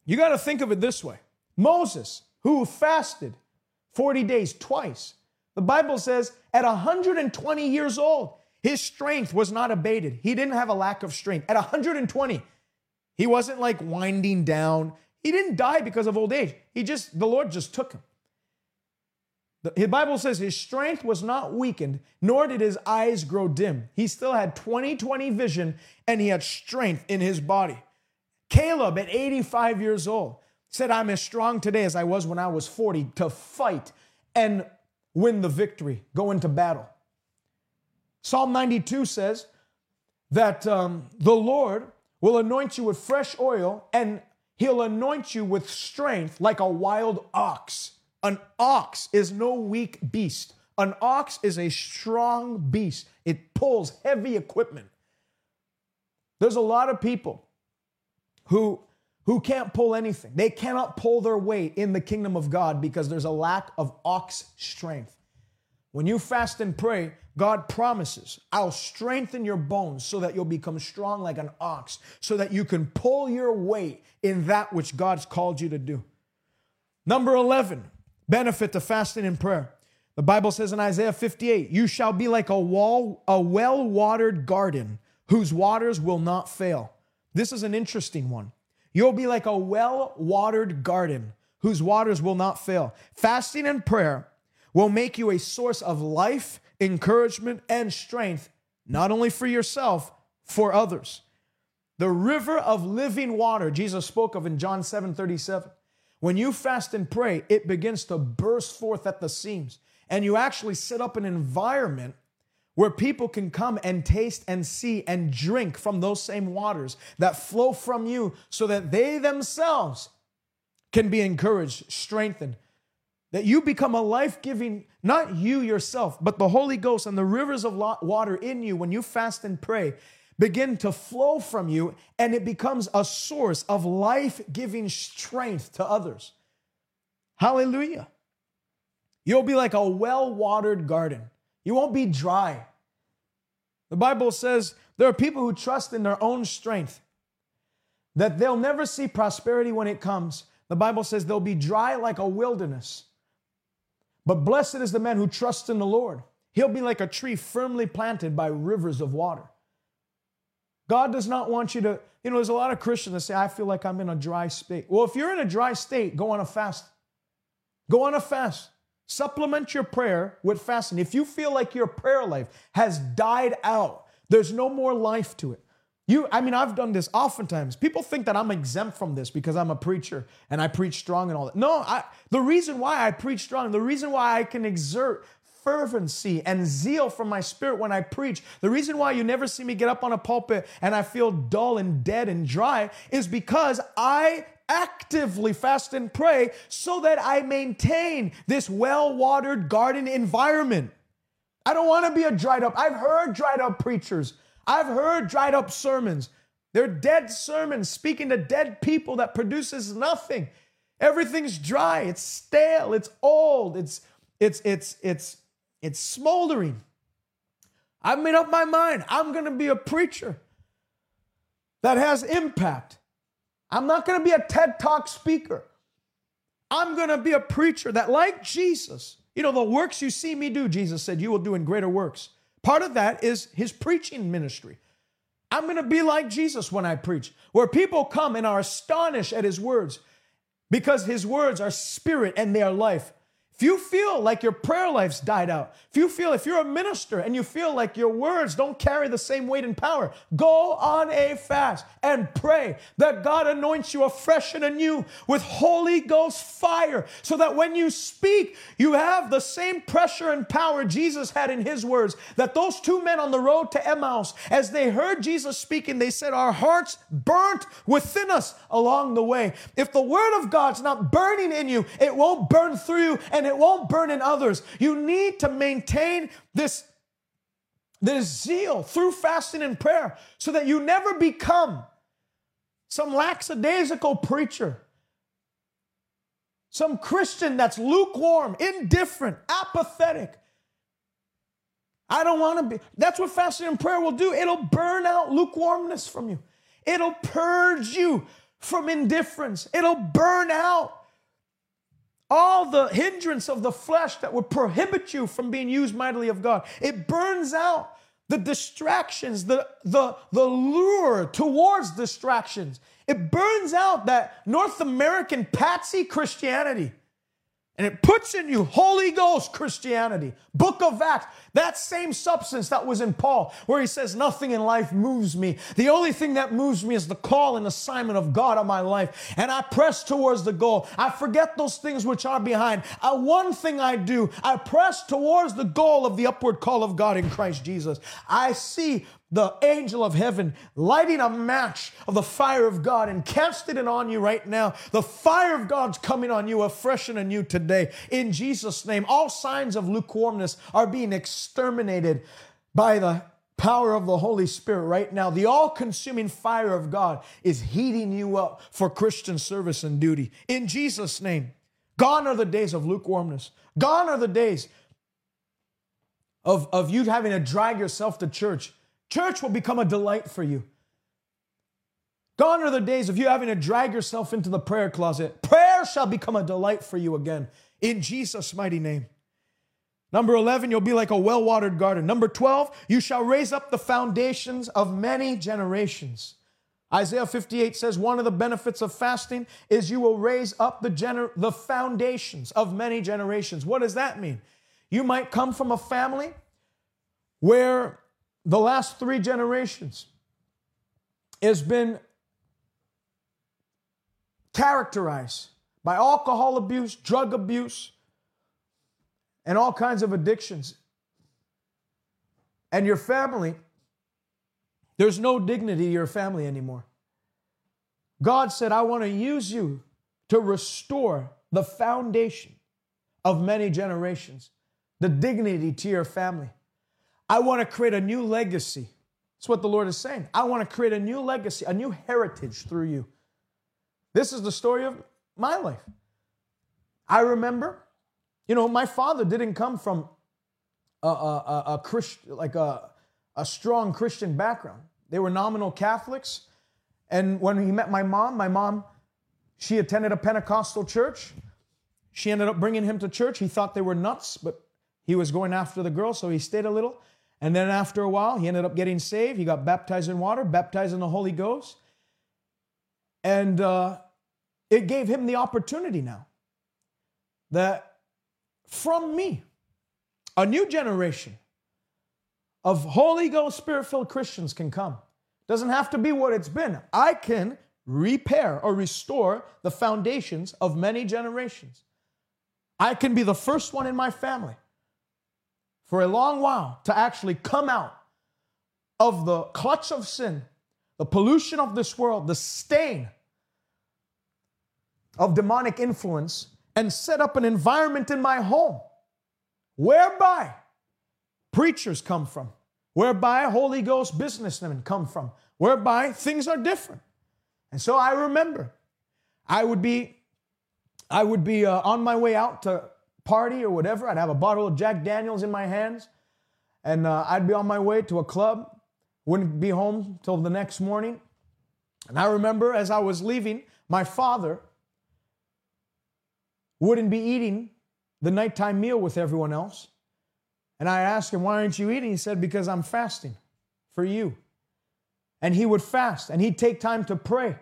You got to think of it this way. Moses, who fasted forty days twice, the Bible says at one hundred twenty years old, his strength was not abated. He didn't have a lack of strength. At one hundred twenty, he wasn't like winding down. He didn't die because of old age. He just, the Lord just took him. The Bible says his strength was not weakened, nor did his eyes grow dim. He still had twenty twenty vision, and he had strength in his body. Caleb, at eighty-five years old, said, I'm as strong today as I was when I was forty to fight and win the victory, go into battle. Psalm ninety-two says that um, the Lord will anoint you with fresh oil, and He'll anoint you with strength like a wild ox. An ox is no weak beast. An ox is a strong beast. It pulls heavy equipment. There's a lot of people who, who can't pull anything. They cannot pull their weight in the kingdom of God because there's a lack of ox strength. When you fast and pray, God promises, I'll strengthen your bones so that you'll become strong like an ox, so that you can pull your weight in that which God's called you to do. Number eleven, benefit to fasting and prayer. The Bible says in Isaiah fifty-eight, you shall be like a wall, a well-watered garden whose waters will not fail. This is an interesting one. You'll be like a well-watered garden whose waters will not fail. Fasting and prayer will make you a source of life, encouragement, and strength, not only for yourself, for others. The river of living water Jesus spoke of in John seven thirty-seven. When you fast and pray, it begins to burst forth at the seams, and you actually set up an environment where people can come and taste and see and drink from those same waters that flow from you so that they themselves can be encouraged, strengthened, that you become a life-giving, not you yourself, but the Holy Ghost and the rivers of water in you when you fast and pray begin to flow from you, and it becomes a source of life-giving strength to others. Hallelujah. You'll be like a well-watered garden. You won't be dry. The Bible says There are people who trust in their own strength that they'll never see prosperity when it comes. The Bible says they'll be dry like a wilderness. But blessed is the man who trusts in the Lord. He'll be like a tree firmly planted by rivers of water. God does not want you to, you know, there's a lot of Christians that say, I feel like I'm in a dry state. Well, if you're in a dry state, go on a fast. Go on a fast. Supplement your prayer with fasting. If you feel like your prayer life has died out, there's no more life to it. You, I mean, I've done this oftentimes. People think that I'm exempt from this because I'm a preacher and I preach strong and all that. No, I, the reason why I preach strong, the reason why I can exert fervency and zeal from my spirit when I preach, the reason why you never see me get up on a pulpit and I feel dull and dead and dry is because I actively fast and pray so that I maintain this well-watered garden environment. I don't want to be a dried up. I've heard dried up preachers. I've heard dried up sermons. They're dead sermons speaking to dead people that produces nothing. Everything's dry. It's stale. It's old. It's, it's, it's, it's, It's smoldering. I've made up my mind. I'm going to be a preacher that has impact. I'm not going to be a TED Talk speaker. I'm going to be a preacher that, like Jesus, you know, the works you see me do, Jesus said, you will do in greater works. Part of that is his preaching ministry. I'm going to be like Jesus when I preach, where people come and are astonished at his words because his words are spirit and they are life. If you feel like your prayer life's died out, if you feel, if you're a minister and you feel like your words don't carry the same weight and power, go on a fast and pray that God anoints you afresh and anew with Holy Ghost fire so that when you speak, you have the same pressure and power Jesus had in his words. That those two men on the road to Emmaus, as they heard Jesus speaking, they said, our hearts burnt within us along the way. If the word of God's not burning in you, it won't burn through you and And it won't burn in others. You need to maintain this, this zeal through fasting and prayer so that you never become some lackadaisical preacher, some Christian that's lukewarm, indifferent, apathetic. I don't want to be. That's what fasting and prayer will do. It'll burn out lukewarmness from you. It'll purge you from indifference. It'll burn out all the hindrance of the flesh that would prohibit you from being used mightily of God. It burns out the distractions, the, the, the lure towards distractions. It burns out that North American patsy Christianity. And it puts in you Holy Ghost Christianity, Book of Acts, that same substance that was in Paul, where he says, nothing in life moves me. The only thing that moves me is the call and assignment of God on my life. And I press towards the goal. I forget those things which are behind. I, one thing I do, I press towards the goal of the upward call of God in Christ Jesus. I see the angel of heaven lighting a match of the fire of God and casting it on you right now. The fire of God's coming on you afresh and anew today. In Jesus' name, all signs of lukewarmness are being exterminated by the power of the Holy Spirit right now. The all-consuming fire of God is heating you up for Christian service and duty. In Jesus' name, gone are the days of lukewarmness. Gone are the days of, of you having to drag yourself to church. Church will become a delight for you. Gone are the days of you having to drag yourself into the prayer closet. Prayer shall become a delight for you again. In Jesus' mighty name. Number eleven, you'll be like a well-watered garden. Number twelve, you shall raise up the foundations of many generations. Isaiah fifty-eight says one of the benefits of fasting is you will raise up the, gener- the foundations of many generations. What does that mean? You might come from a family where the last three generations has been characterized by alcohol abuse, drug abuse, and all kinds of addictions. And your family, there's no dignity to your family anymore. God said, I want to use you to restore the foundation of many generations, the dignity to your family. I want to create a new legacy. That's what the Lord is saying. I want to create a new legacy, a new heritage through you. This is the story of my life. I remember, you know, my father didn't come from a, a, a, a Christ, like a, a strong Christian background. They were nominal Catholics. And when he met my mom, my mom, she attended a Pentecostal church. She ended up bringing him to church. He thought they were nuts, but he was going after the girl, so he stayed a little. And then after a while, he ended up getting saved. He got baptized in water, baptized in the Holy Ghost. And uh, it gave him the opportunity now that from me, a new generation of Holy Ghost Spirit-filled Christians can come. Doesn't have to be what it's been. I can repair or restore the foundations of many generations. I can be the first one in my family for a long while to actually come out of the clutch of sin, the pollution of this world, the stain of demonic influence, and set up an environment in my home whereby preachers come from, whereby Holy Ghost businessmen come from, whereby things are different. And so I remember I would be, I would be uh, on my way out to party or whatever. I'd have a bottle of Jack Daniels in my hands, and uh, I'd be on my way to a club. Wouldn't be home till the next morning. And I remember as I was leaving, my father wouldn't be eating the nighttime meal with everyone else. And I asked him, "Why aren't you eating?" He said, "Because I'm fasting for you." And he would fast, and he'd take time to pray.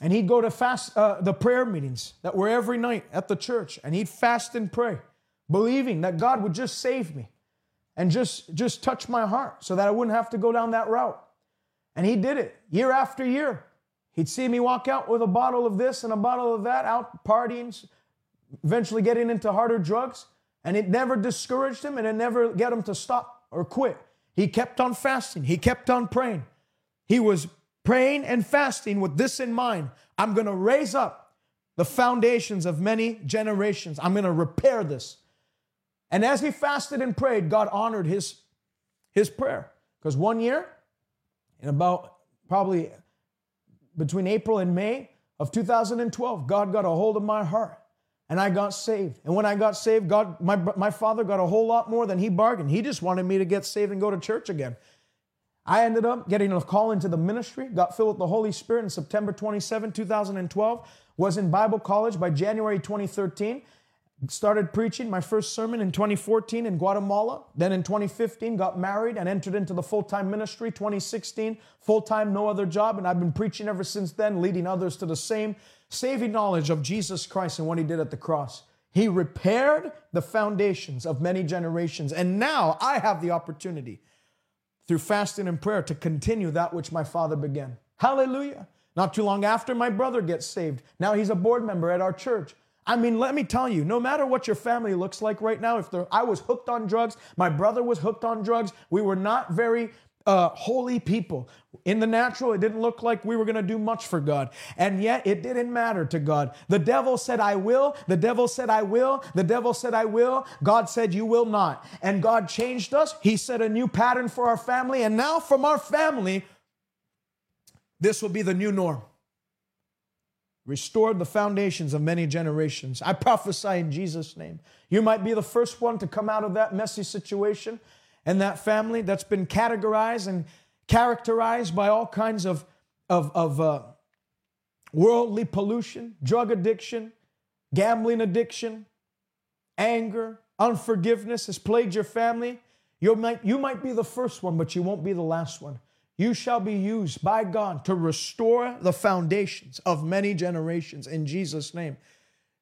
And he'd go to fast uh, the prayer meetings that were every night at the church, and he'd fast and pray, believing that God would just save me and just, just touch my heart so that I wouldn't have to go down that route. And he did it year after year. He'd see me walk out with a bottle of this and a bottle of that, out partying, eventually getting into harder drugs, and it never discouraged him, and it never got him to stop or quit. He kept on fasting. He kept on praying. He was praying and fasting with this in mind. I'm going to raise up the foundations of many generations. I'm going to repair this. And as he fasted and prayed, God honored his, his prayer. Because one year, in about probably between April and May of two thousand twelve, God got a hold of my heart. And I got saved. And when I got saved, God, my, my father got a whole lot more than he bargained. He just wanted me to get saved and go to church again. I ended up getting a call into the ministry, got filled with the Holy Spirit in September twenty-seventh, two thousand twelve, was in Bible college by January twenty thirteen, started preaching my first sermon in twenty fourteen in Guatemala, then in twenty fifteen got married and entered into the full-time ministry, twenty sixteen, full-time, no other job, and I've been preaching ever since then, leading others to the same saving knowledge of Jesus Christ and what he did at the cross. He repaired the foundations of many generations, and now I have the opportunity through fasting and prayer to continue that which my father began. Hallelujah. Not too long after, my brother gets saved. Now he's a board member at our church. I mean, let me tell you, no matter what your family looks like right now, if I was hooked on drugs, my brother was hooked on drugs, we were not very uh, holy people. In the natural, it didn't look like we were going to do much for God. And yet, it didn't matter to God. The devil said, "I will." The devil said, "I will." The devil said, "I will." God said, "You will not." And God changed us. He set a new pattern for our family. And now from our family, this will be the new norm. Restored the foundations of many generations. I prophesy in Jesus' name. You might be the first one to come out of that messy situation and that family that's been categorized and characterized by all kinds of, of, of uh, worldly pollution, drug addiction, gambling addiction, anger, unforgiveness has plagued your family. You might, you might be the first one, but you won't be the last one. You shall be used by God to restore the foundations of many generations in Jesus' name.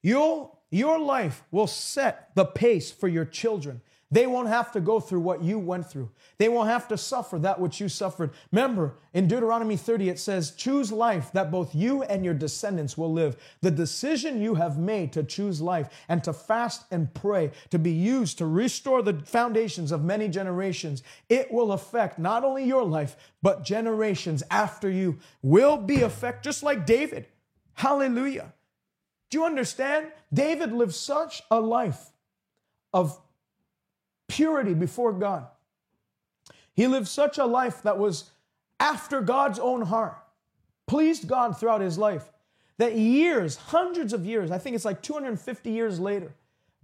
You'll, your life will set the pace for your children. They won't have to go through what you went through. They won't have to suffer that which you suffered. Remember, in Deuteronomy thirty, it says, "Choose life that both you and your descendants will live." The decision you have made to choose life and to fast and pray, to be used to restore the foundations of many generations, it will affect not only your life, but generations after you will be affected, just like David. Hallelujah. Do you understand? David lived such a life of purity before God. He lived such a life that was after God's own heart, pleased God throughout his life, that years, hundreds of years, I think it's like two hundred fifty years later,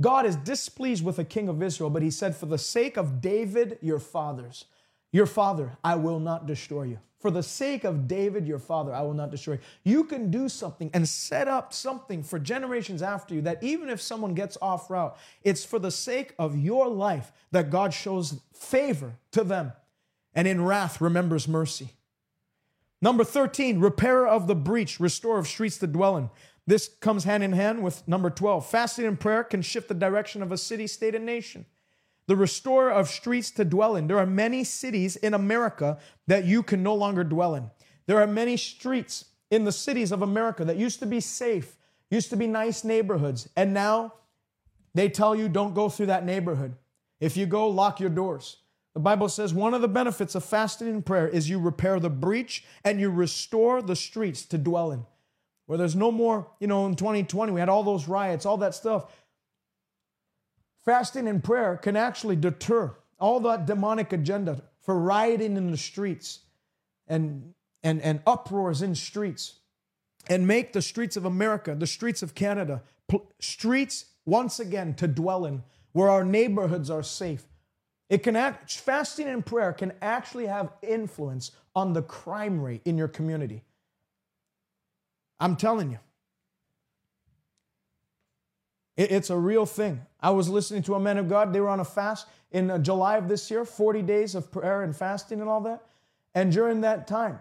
God is displeased with the king of Israel, but he said, "For the sake of David, your fathers, Your father, I will not destroy you. For the sake of David, your father, I will not destroy you. You can do something and set up something for generations after you that even if someone gets off route, it's for the sake of your life that God shows favor to them and in wrath remembers mercy. Number thirteen, repairer of the breach, restorer of streets to dwell in. This comes hand in hand with number twelve. Fasting and prayer can shift the direction of a city, state, and nation. The restorer of streets to dwell in. There are many cities in America that you can no longer dwell in. There are many streets in the cities of America that used to be safe, used to be nice neighborhoods, and now they tell you don't go through that neighborhood. If you go, lock your doors. The Bible says one of the benefits of fasting and prayer is you repair the breach and you restore the streets to dwell in. Where there's no more, you know, in twenty twenty, we had all those riots, all that stuff. Fasting and prayer can actually deter all that demonic agenda for rioting in the streets and, and, and uproars in streets and make the streets of America, the streets of Canada, pl- streets once again to dwell in where our neighborhoods are safe. It can act, fasting and prayer can actually have influence on the crime rate in your community. I'm telling you. It's a real thing. I was listening to a man of God. They were on a fast in July of this year, forty days of prayer and fasting and all that. And during that time,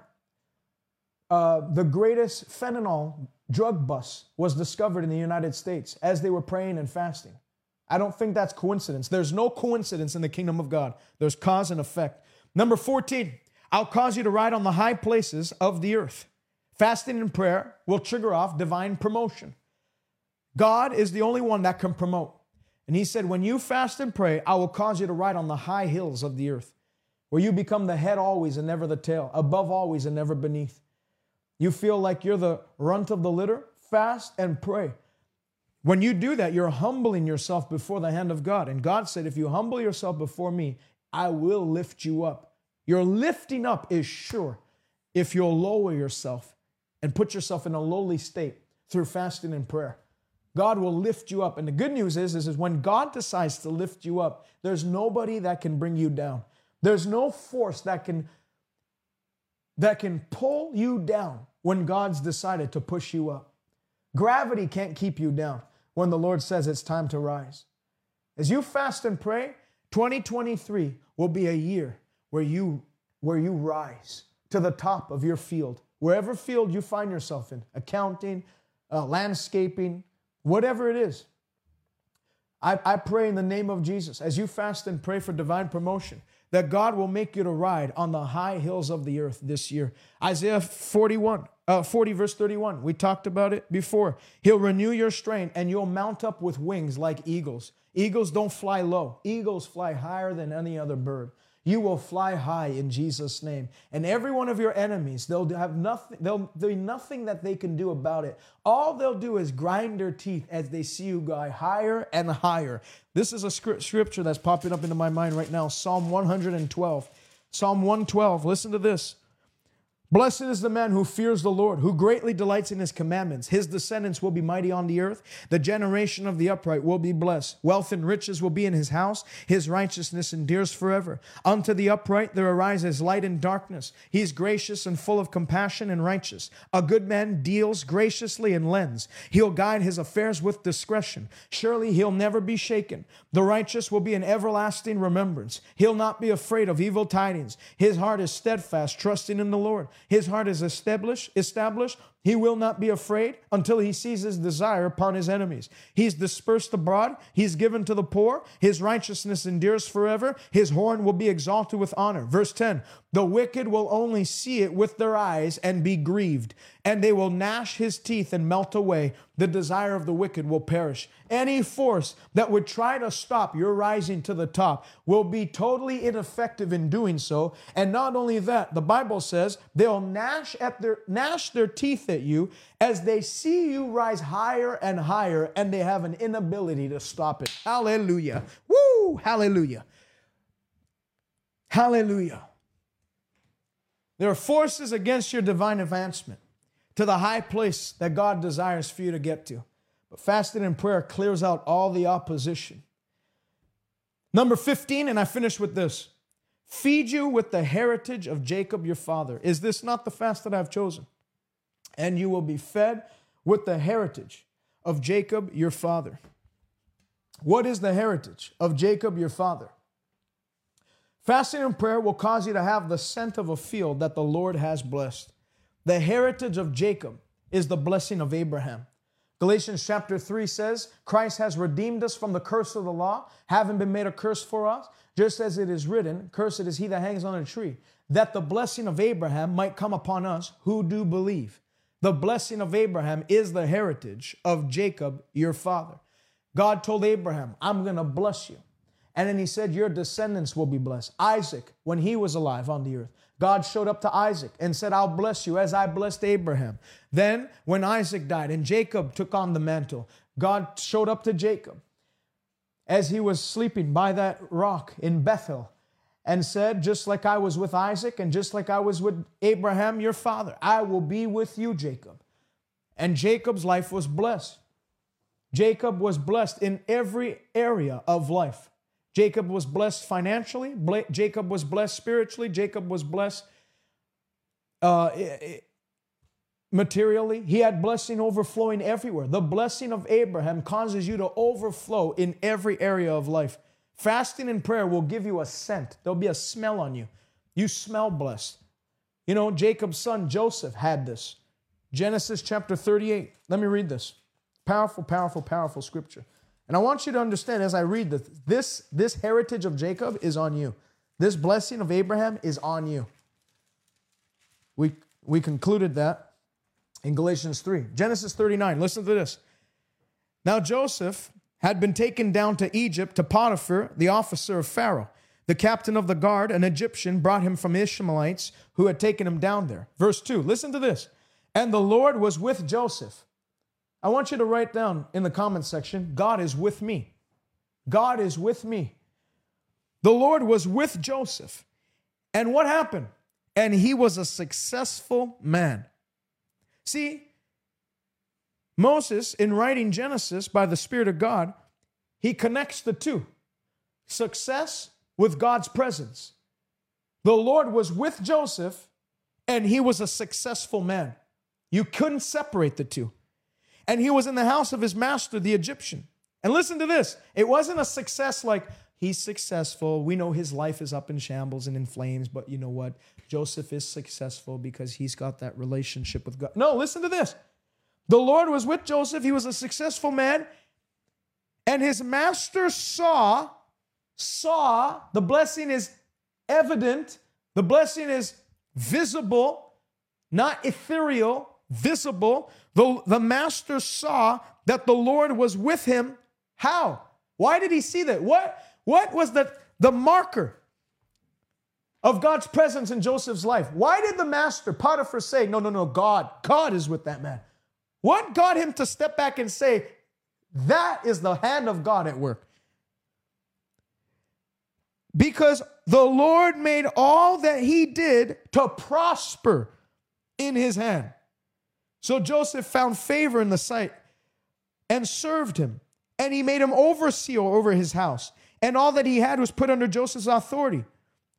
uh, the greatest fentanyl drug bust was discovered in the United States as they were praying and fasting. I don't think that's coincidence. There's no coincidence in the kingdom of God. There's cause and effect. Number fourteen, I'll cause you to ride on the high places of the earth. Fasting and prayer will trigger off divine promotion. God is the only one that can promote. And he said, when you fast and pray, I will cause you to ride on the high hills of the earth, where you become the head always and never the tail, above always and never beneath. You feel like you're the runt of the litter? Fast and pray. When you do that, you're humbling yourself before the hand of God. And God said, if you humble yourself before me, I will lift you up. Your lifting up is sure if you'll lower yourself and put yourself in a lowly state through fasting and prayer. God will lift you up. And the good news is, is, is when God decides to lift you up, there's nobody that can bring you down. There's no force that can, that can pull you down when God's decided to push you up. Gravity can't keep you down when the Lord says it's time to rise. As you fast and pray, twenty twenty-three will be a year where you, where you rise to the top of your field, wherever field you find yourself in, accounting, uh, landscaping, whatever it is, I, I pray in the name of Jesus, as you fast and pray for divine promotion, that God will make you to ride on the high hills of the earth this year. Isaiah forty-one, uh, forty, verse thirty-one, we talked about it before. He'll renew your strength and you'll mount up with wings like eagles. Eagles don't fly low. Eagles fly higher than any other bird. You will fly high in Jesus' name. And every one of your enemies, they'll have nothing, they'll do nothing that they can do about it. All they'll do is grind their teeth as they see you go higher and higher. This is a scripture that's popping up into my mind right now. Psalm one twelve. Psalm one twelve. Listen to this. Blessed is the man who fears the Lord, who greatly delights in his commandments. His descendants will be mighty on the earth. The generation of the upright will be blessed. Wealth and riches will be in his house. His righteousness endures forever. Unto the upright there arises light and darkness. He is gracious and full of compassion and righteous. A good man deals graciously and lends. He'll guide his affairs with discretion. Surely he'll never be shaken. The righteous will be in everlasting remembrance. He'll not be afraid of evil tidings. His heart is steadfast, trusting in the Lord. His heart is established, established. He will not be afraid until he sees his desire upon his enemies. He's dispersed abroad. He's given to the poor. His righteousness endures forever. His horn will be exalted with honor. Verse ten, the wicked will only see it with their eyes and be grieved, and they will gnash his teeth and melt away. The desire of the wicked will perish. Any force that would try to stop your rising to the top will be totally ineffective in doing so. And not only that, the Bible says they'll gnash at their gnash their teeth at you as they see you rise higher and higher, and they have an inability to stop it. Hallelujah. Woo! Hallelujah. Hallelujah. There are forces against your divine advancement to the high place that God desires for you to get to. But fasting and prayer clears out all the opposition. Number fifteen, and I finish with this. Feed you with the heritage of Jacob your father. Is this not the fast that I have chosen? And you will be fed with the heritage of Jacob your father. What is the heritage of Jacob your father? Fasting and prayer will cause you to have the scent of a field that the Lord has blessed. The heritage of Jacob is the blessing of Abraham. Galatians chapter three says, Christ has redeemed us from the curse of the law, having been made a curse for us, just as it is written, cursed is he that hangs on a tree, that the blessing of Abraham might come upon us who do believe. The blessing of Abraham is the heritage of Jacob, your father. God told Abraham, I'm going to bless you. And then he said, your descendants will be blessed. Isaac, when he was alive on the earth, God showed up to Isaac and said, I'll bless you as I blessed Abraham. Then when Isaac died and Jacob took on the mantle, God showed up to Jacob as he was sleeping by that rock in Bethel and said, just like I was with Isaac and just like I was with Abraham, your father, I will be with you, Jacob. And Jacob's life was blessed. Jacob was blessed in every area of life. Jacob was blessed financially. Bla- Jacob was blessed spiritually. Jacob was blessed uh, materially. He had blessing overflowing everywhere. The blessing of Abraham causes you to overflow in every area of life. Fasting and prayer will give you a scent. There'll be a smell on you. You smell blessed. You know, Jacob's son Joseph had this. Genesis chapter thirty-eight. Let me read this. Powerful, powerful, powerful scripture. And I want you to understand as I read this, this, this heritage of Jacob is on you. This blessing of Abraham is on you. We, we concluded that in Galatians three. Genesis thirty-nine, listen to this. Now Joseph had been taken down to Egypt to Potiphar, the officer of Pharaoh. The captain of the guard, an Egyptian, brought him from Ishmaelites who had taken him down there. Verse two, listen to this. And the Lord was with Joseph. I want you to write down in the comment section, God is with me. God is with me. The Lord was with Joseph. And what happened? And he was a successful man. See, Moses, in writing Genesis by the Spirit of God, he connects the two. Success with God's presence. The Lord was with Joseph, and he was a successful man. You couldn't separate the two. And he was in the house of his master, the Egyptian. And listen to this. It wasn't a success like, he's successful. We know his life is up in shambles and in flames, but you know what? Joseph is successful because he's got that relationship with God. No, listen to this. The Lord was with Joseph. He was a successful man. And his master saw, saw, the blessing is evident. The blessing is visible, not ethereal. Visible, the, the master saw that the Lord was with him. How? Why did he see that? What, what was the, the marker of God's presence in Joseph's life? Why did the master, Potiphar, say, no, no, no, God, God is with that man? What got him to step back and say, that is the hand of God at work? Because the Lord made all that he did to prosper in his hand. So Joseph found favor in the sight and served him. And he made him overseer over his house. And all that he had was put under Joseph's authority.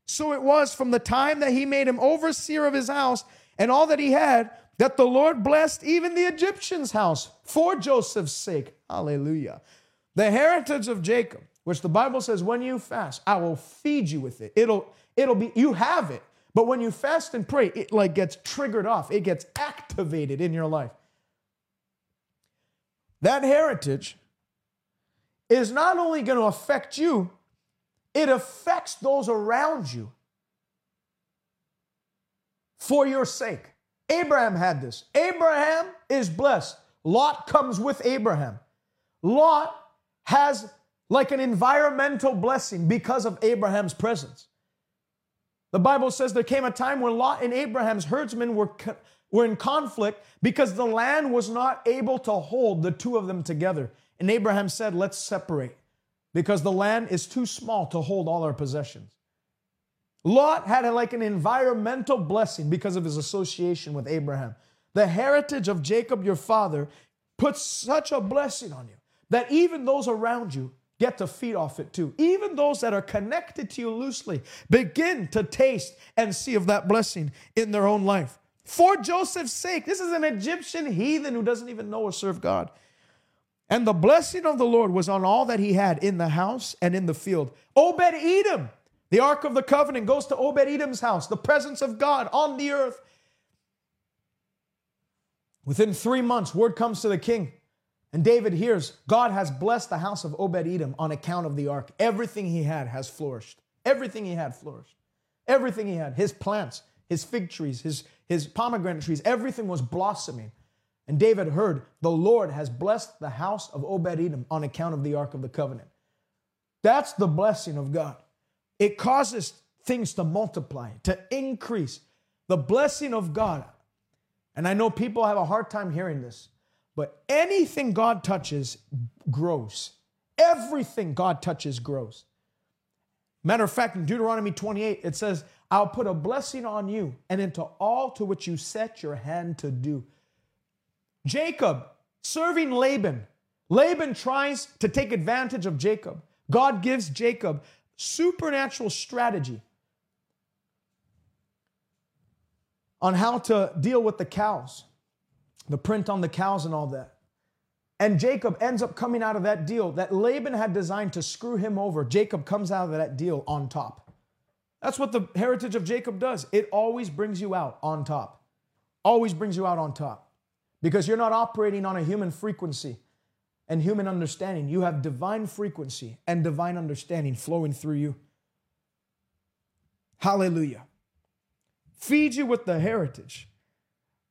So it was from the time that he made him overseer of his house and all that he had, that the Lord blessed even the Egyptian's house for Joseph's sake. Hallelujah. The heritage of Jacob, which the Bible says, when you fast, I will feed you with it. It'll, it'll be, you have it. But when you fast and pray, it like gets triggered off. It gets activated in your life. That heritage is not only going to affect you, it affects those around you for your sake. Abraham had this. Abraham is blessed. Lot comes with Abraham. Lot has like an environmental blessing because of Abraham's presence. The Bible says there came a time when Lot and Abraham's herdsmen were, co- were in conflict because the land was not able to hold the two of them together. And Abraham said, let's separate because the land is too small to hold all our possessions. Lot had a, like an environmental blessing because of his association with Abraham. The heritage of Jacob, your father, puts such a blessing on you that even those around you Get the feet off it too. Even those that are connected to you loosely, begin to taste and see of that blessing in their own life. For Joseph's sake, this is an Egyptian heathen who doesn't even know or serve God. And the blessing of the Lord was on all that he had in the house and in the field. Obed-Edom, the Ark of the Covenant, goes to Obed-Edom's house, the presence of God on the earth. Within three months, word comes to the king. And David hears, God has blessed the house of Obed-Edom on account of the ark. Everything he had has flourished. Everything he had flourished. Everything he had, his plants, his fig trees, his, his pomegranate trees, everything was blossoming. And David heard, the Lord has blessed the house of Obed-Edom on account of the ark of the covenant. That's the blessing of God. It causes things to multiply, to increase. The blessing of God. And I know people have a hard time hearing this. But anything God touches grows. Everything God touches grows. Matter of fact, in Deuteronomy twenty-eight, it says, I'll put a blessing on you and into all to which you set your hand to do. Jacob serving Laban. Laban tries to take advantage of Jacob. God gives Jacob supernatural strategy on how to deal with the cows. The print on the cows and all that. And Jacob ends up coming out of that deal that Laban had designed to screw him over. Jacob comes out of that deal on top. That's what the heritage of Jacob does. It always brings you out on top. Always brings you out on top. Because you're not operating on a human frequency and human understanding. You have divine frequency and divine understanding flowing through you. Hallelujah. Feed you with the heritage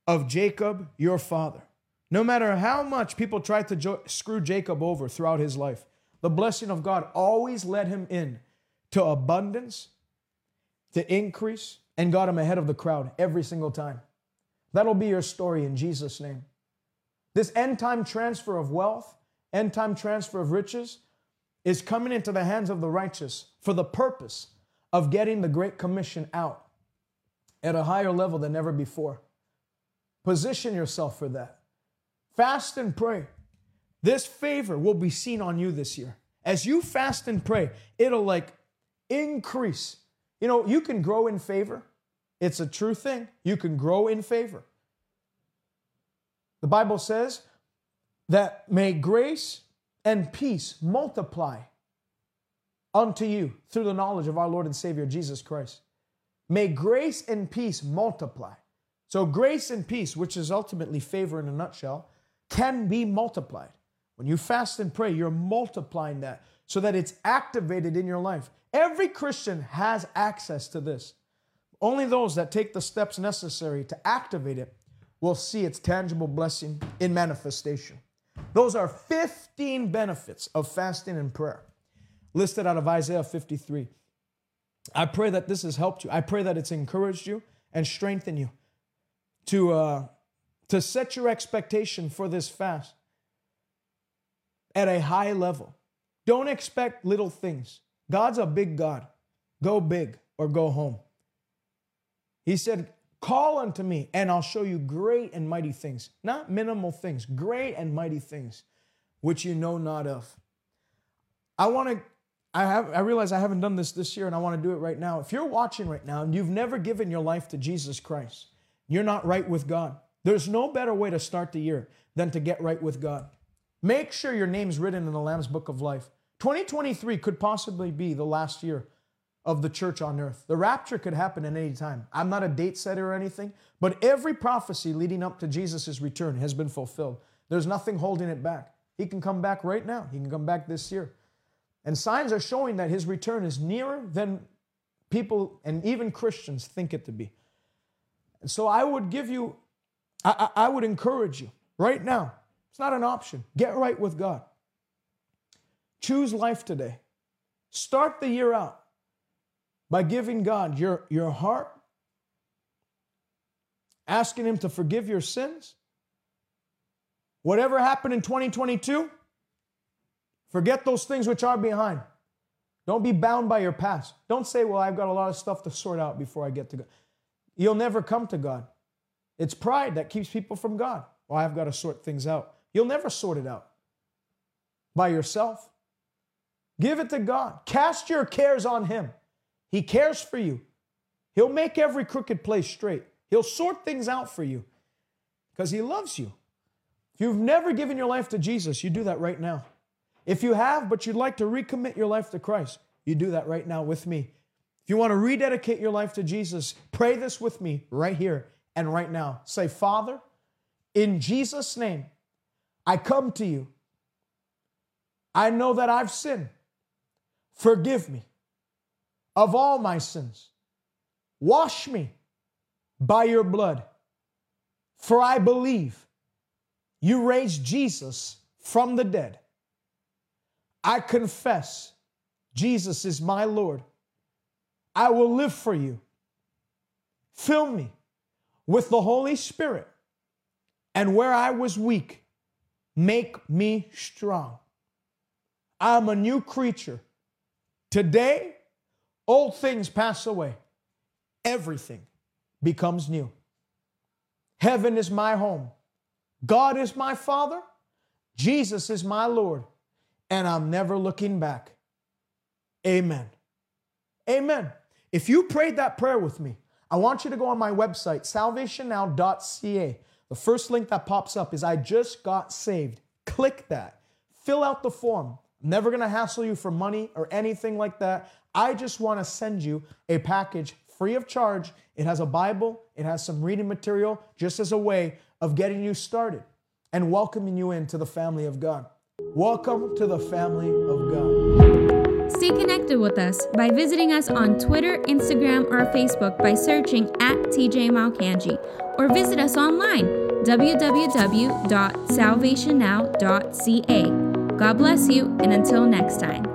of Jacob, your father. No matter how much people tried to jo- screw Jacob over throughout his life, the blessing of God always led him in to abundance, to increase, and got him ahead of the crowd every single time. That'll be your story in Jesus' name. This end-time transfer of wealth, end-time transfer of riches, is coming into the hands of the righteous for the purpose of getting the Great Commission out at a higher level than ever before. Position yourself for that. Fast and pray. This favor will be seen on you this year. As you fast and pray, it'll like increase. You know, you can grow in favor. It's a true thing. You can grow in favor. The Bible says that may grace and peace multiply unto you through the knowledge of our Lord and Savior Jesus Christ. May grace and peace multiply. So grace and peace, which is ultimately favor in a nutshell, can be multiplied. When you fast and pray, you're multiplying that so that it's activated in your life. Every Christian has access to this. Only those that take the steps necessary to activate it will see its tangible blessing in manifestation. Those are fifteen benefits of fasting and prayer listed out of Isaiah fifty-three. I pray that this has helped you. I pray that it's encouraged you and strengthened you. To uh, to set your expectation for this fast at a high level. Don't expect little things. God's a big God. Go big or go home. He said, call unto me and I'll show you great and mighty things. Not minimal things, great and mighty things, which you know not of. I want to, I have, I realize I haven't done this this year and I want to do it right now. If you're watching right now and you've never given your life to Jesus Christ, you're not right with God. There's no better way to start the year than to get right with God. Make sure your name's written in the Lamb's Book of Life. twenty twenty-three could possibly be the last year of the church on earth. The rapture could happen at any time. I'm not a date setter or anything, but every prophecy leading up to Jesus' return has been fulfilled. There's nothing holding it back. He can come back right now. He can come back this year. And signs are showing that his return is nearer than people and even Christians think it to be. So I would give you, I, I would encourage you right now. It's not an option. Get right with God. Choose life today. Start the year out by giving God your, your heart, asking Him to forgive your sins. Whatever happened in twenty twenty-two, forget those things which are behind. Don't be bound by your past. Don't say, well, I've got a lot of stuff to sort out before I get to God. You'll never come to God. It's pride that keeps people from God. Well, I've got to sort things out. You'll never sort it out by yourself. Give it to God. Cast your cares on Him. He cares for you. He'll make every crooked place straight. He'll sort things out for you because He loves you. If you've never given your life to Jesus, you do that right now. If you have, but you'd like to recommit your life to Christ, you do that right now with me. If you want to rededicate your life to Jesus, pray this with me right here and right now. Say, Father, in Jesus' name, I come to you. I know that I've sinned. Forgive me of all my sins. Wash me by your blood. For I believe you raised Jesus from the dead. I confess Jesus is my Lord. I will live for you. Fill me with the Holy Spirit. And where I was weak, make me strong. I'm a new creature. Today, old things pass away. Everything becomes new. Heaven is my home. God is my Father. Jesus is my Lord. And I'm never looking back. Amen. Amen. If you prayed that prayer with me, I want you to go on my website, salvation now dot c a. The first link that pops up is I just got saved. Click that. Fill out the form. Never going to hassle you for money or anything like that. I just want to send you a package free of charge. It has a Bible. It has some reading material just as a way of getting you started and welcoming you into the family of God. Welcome to the family of God. Stay connected with us by visiting us on Twitter, Instagram, or Facebook by searching at T J Malkanji, or visit us online, w w w dot salvation now dot c a. God bless you, and until next time.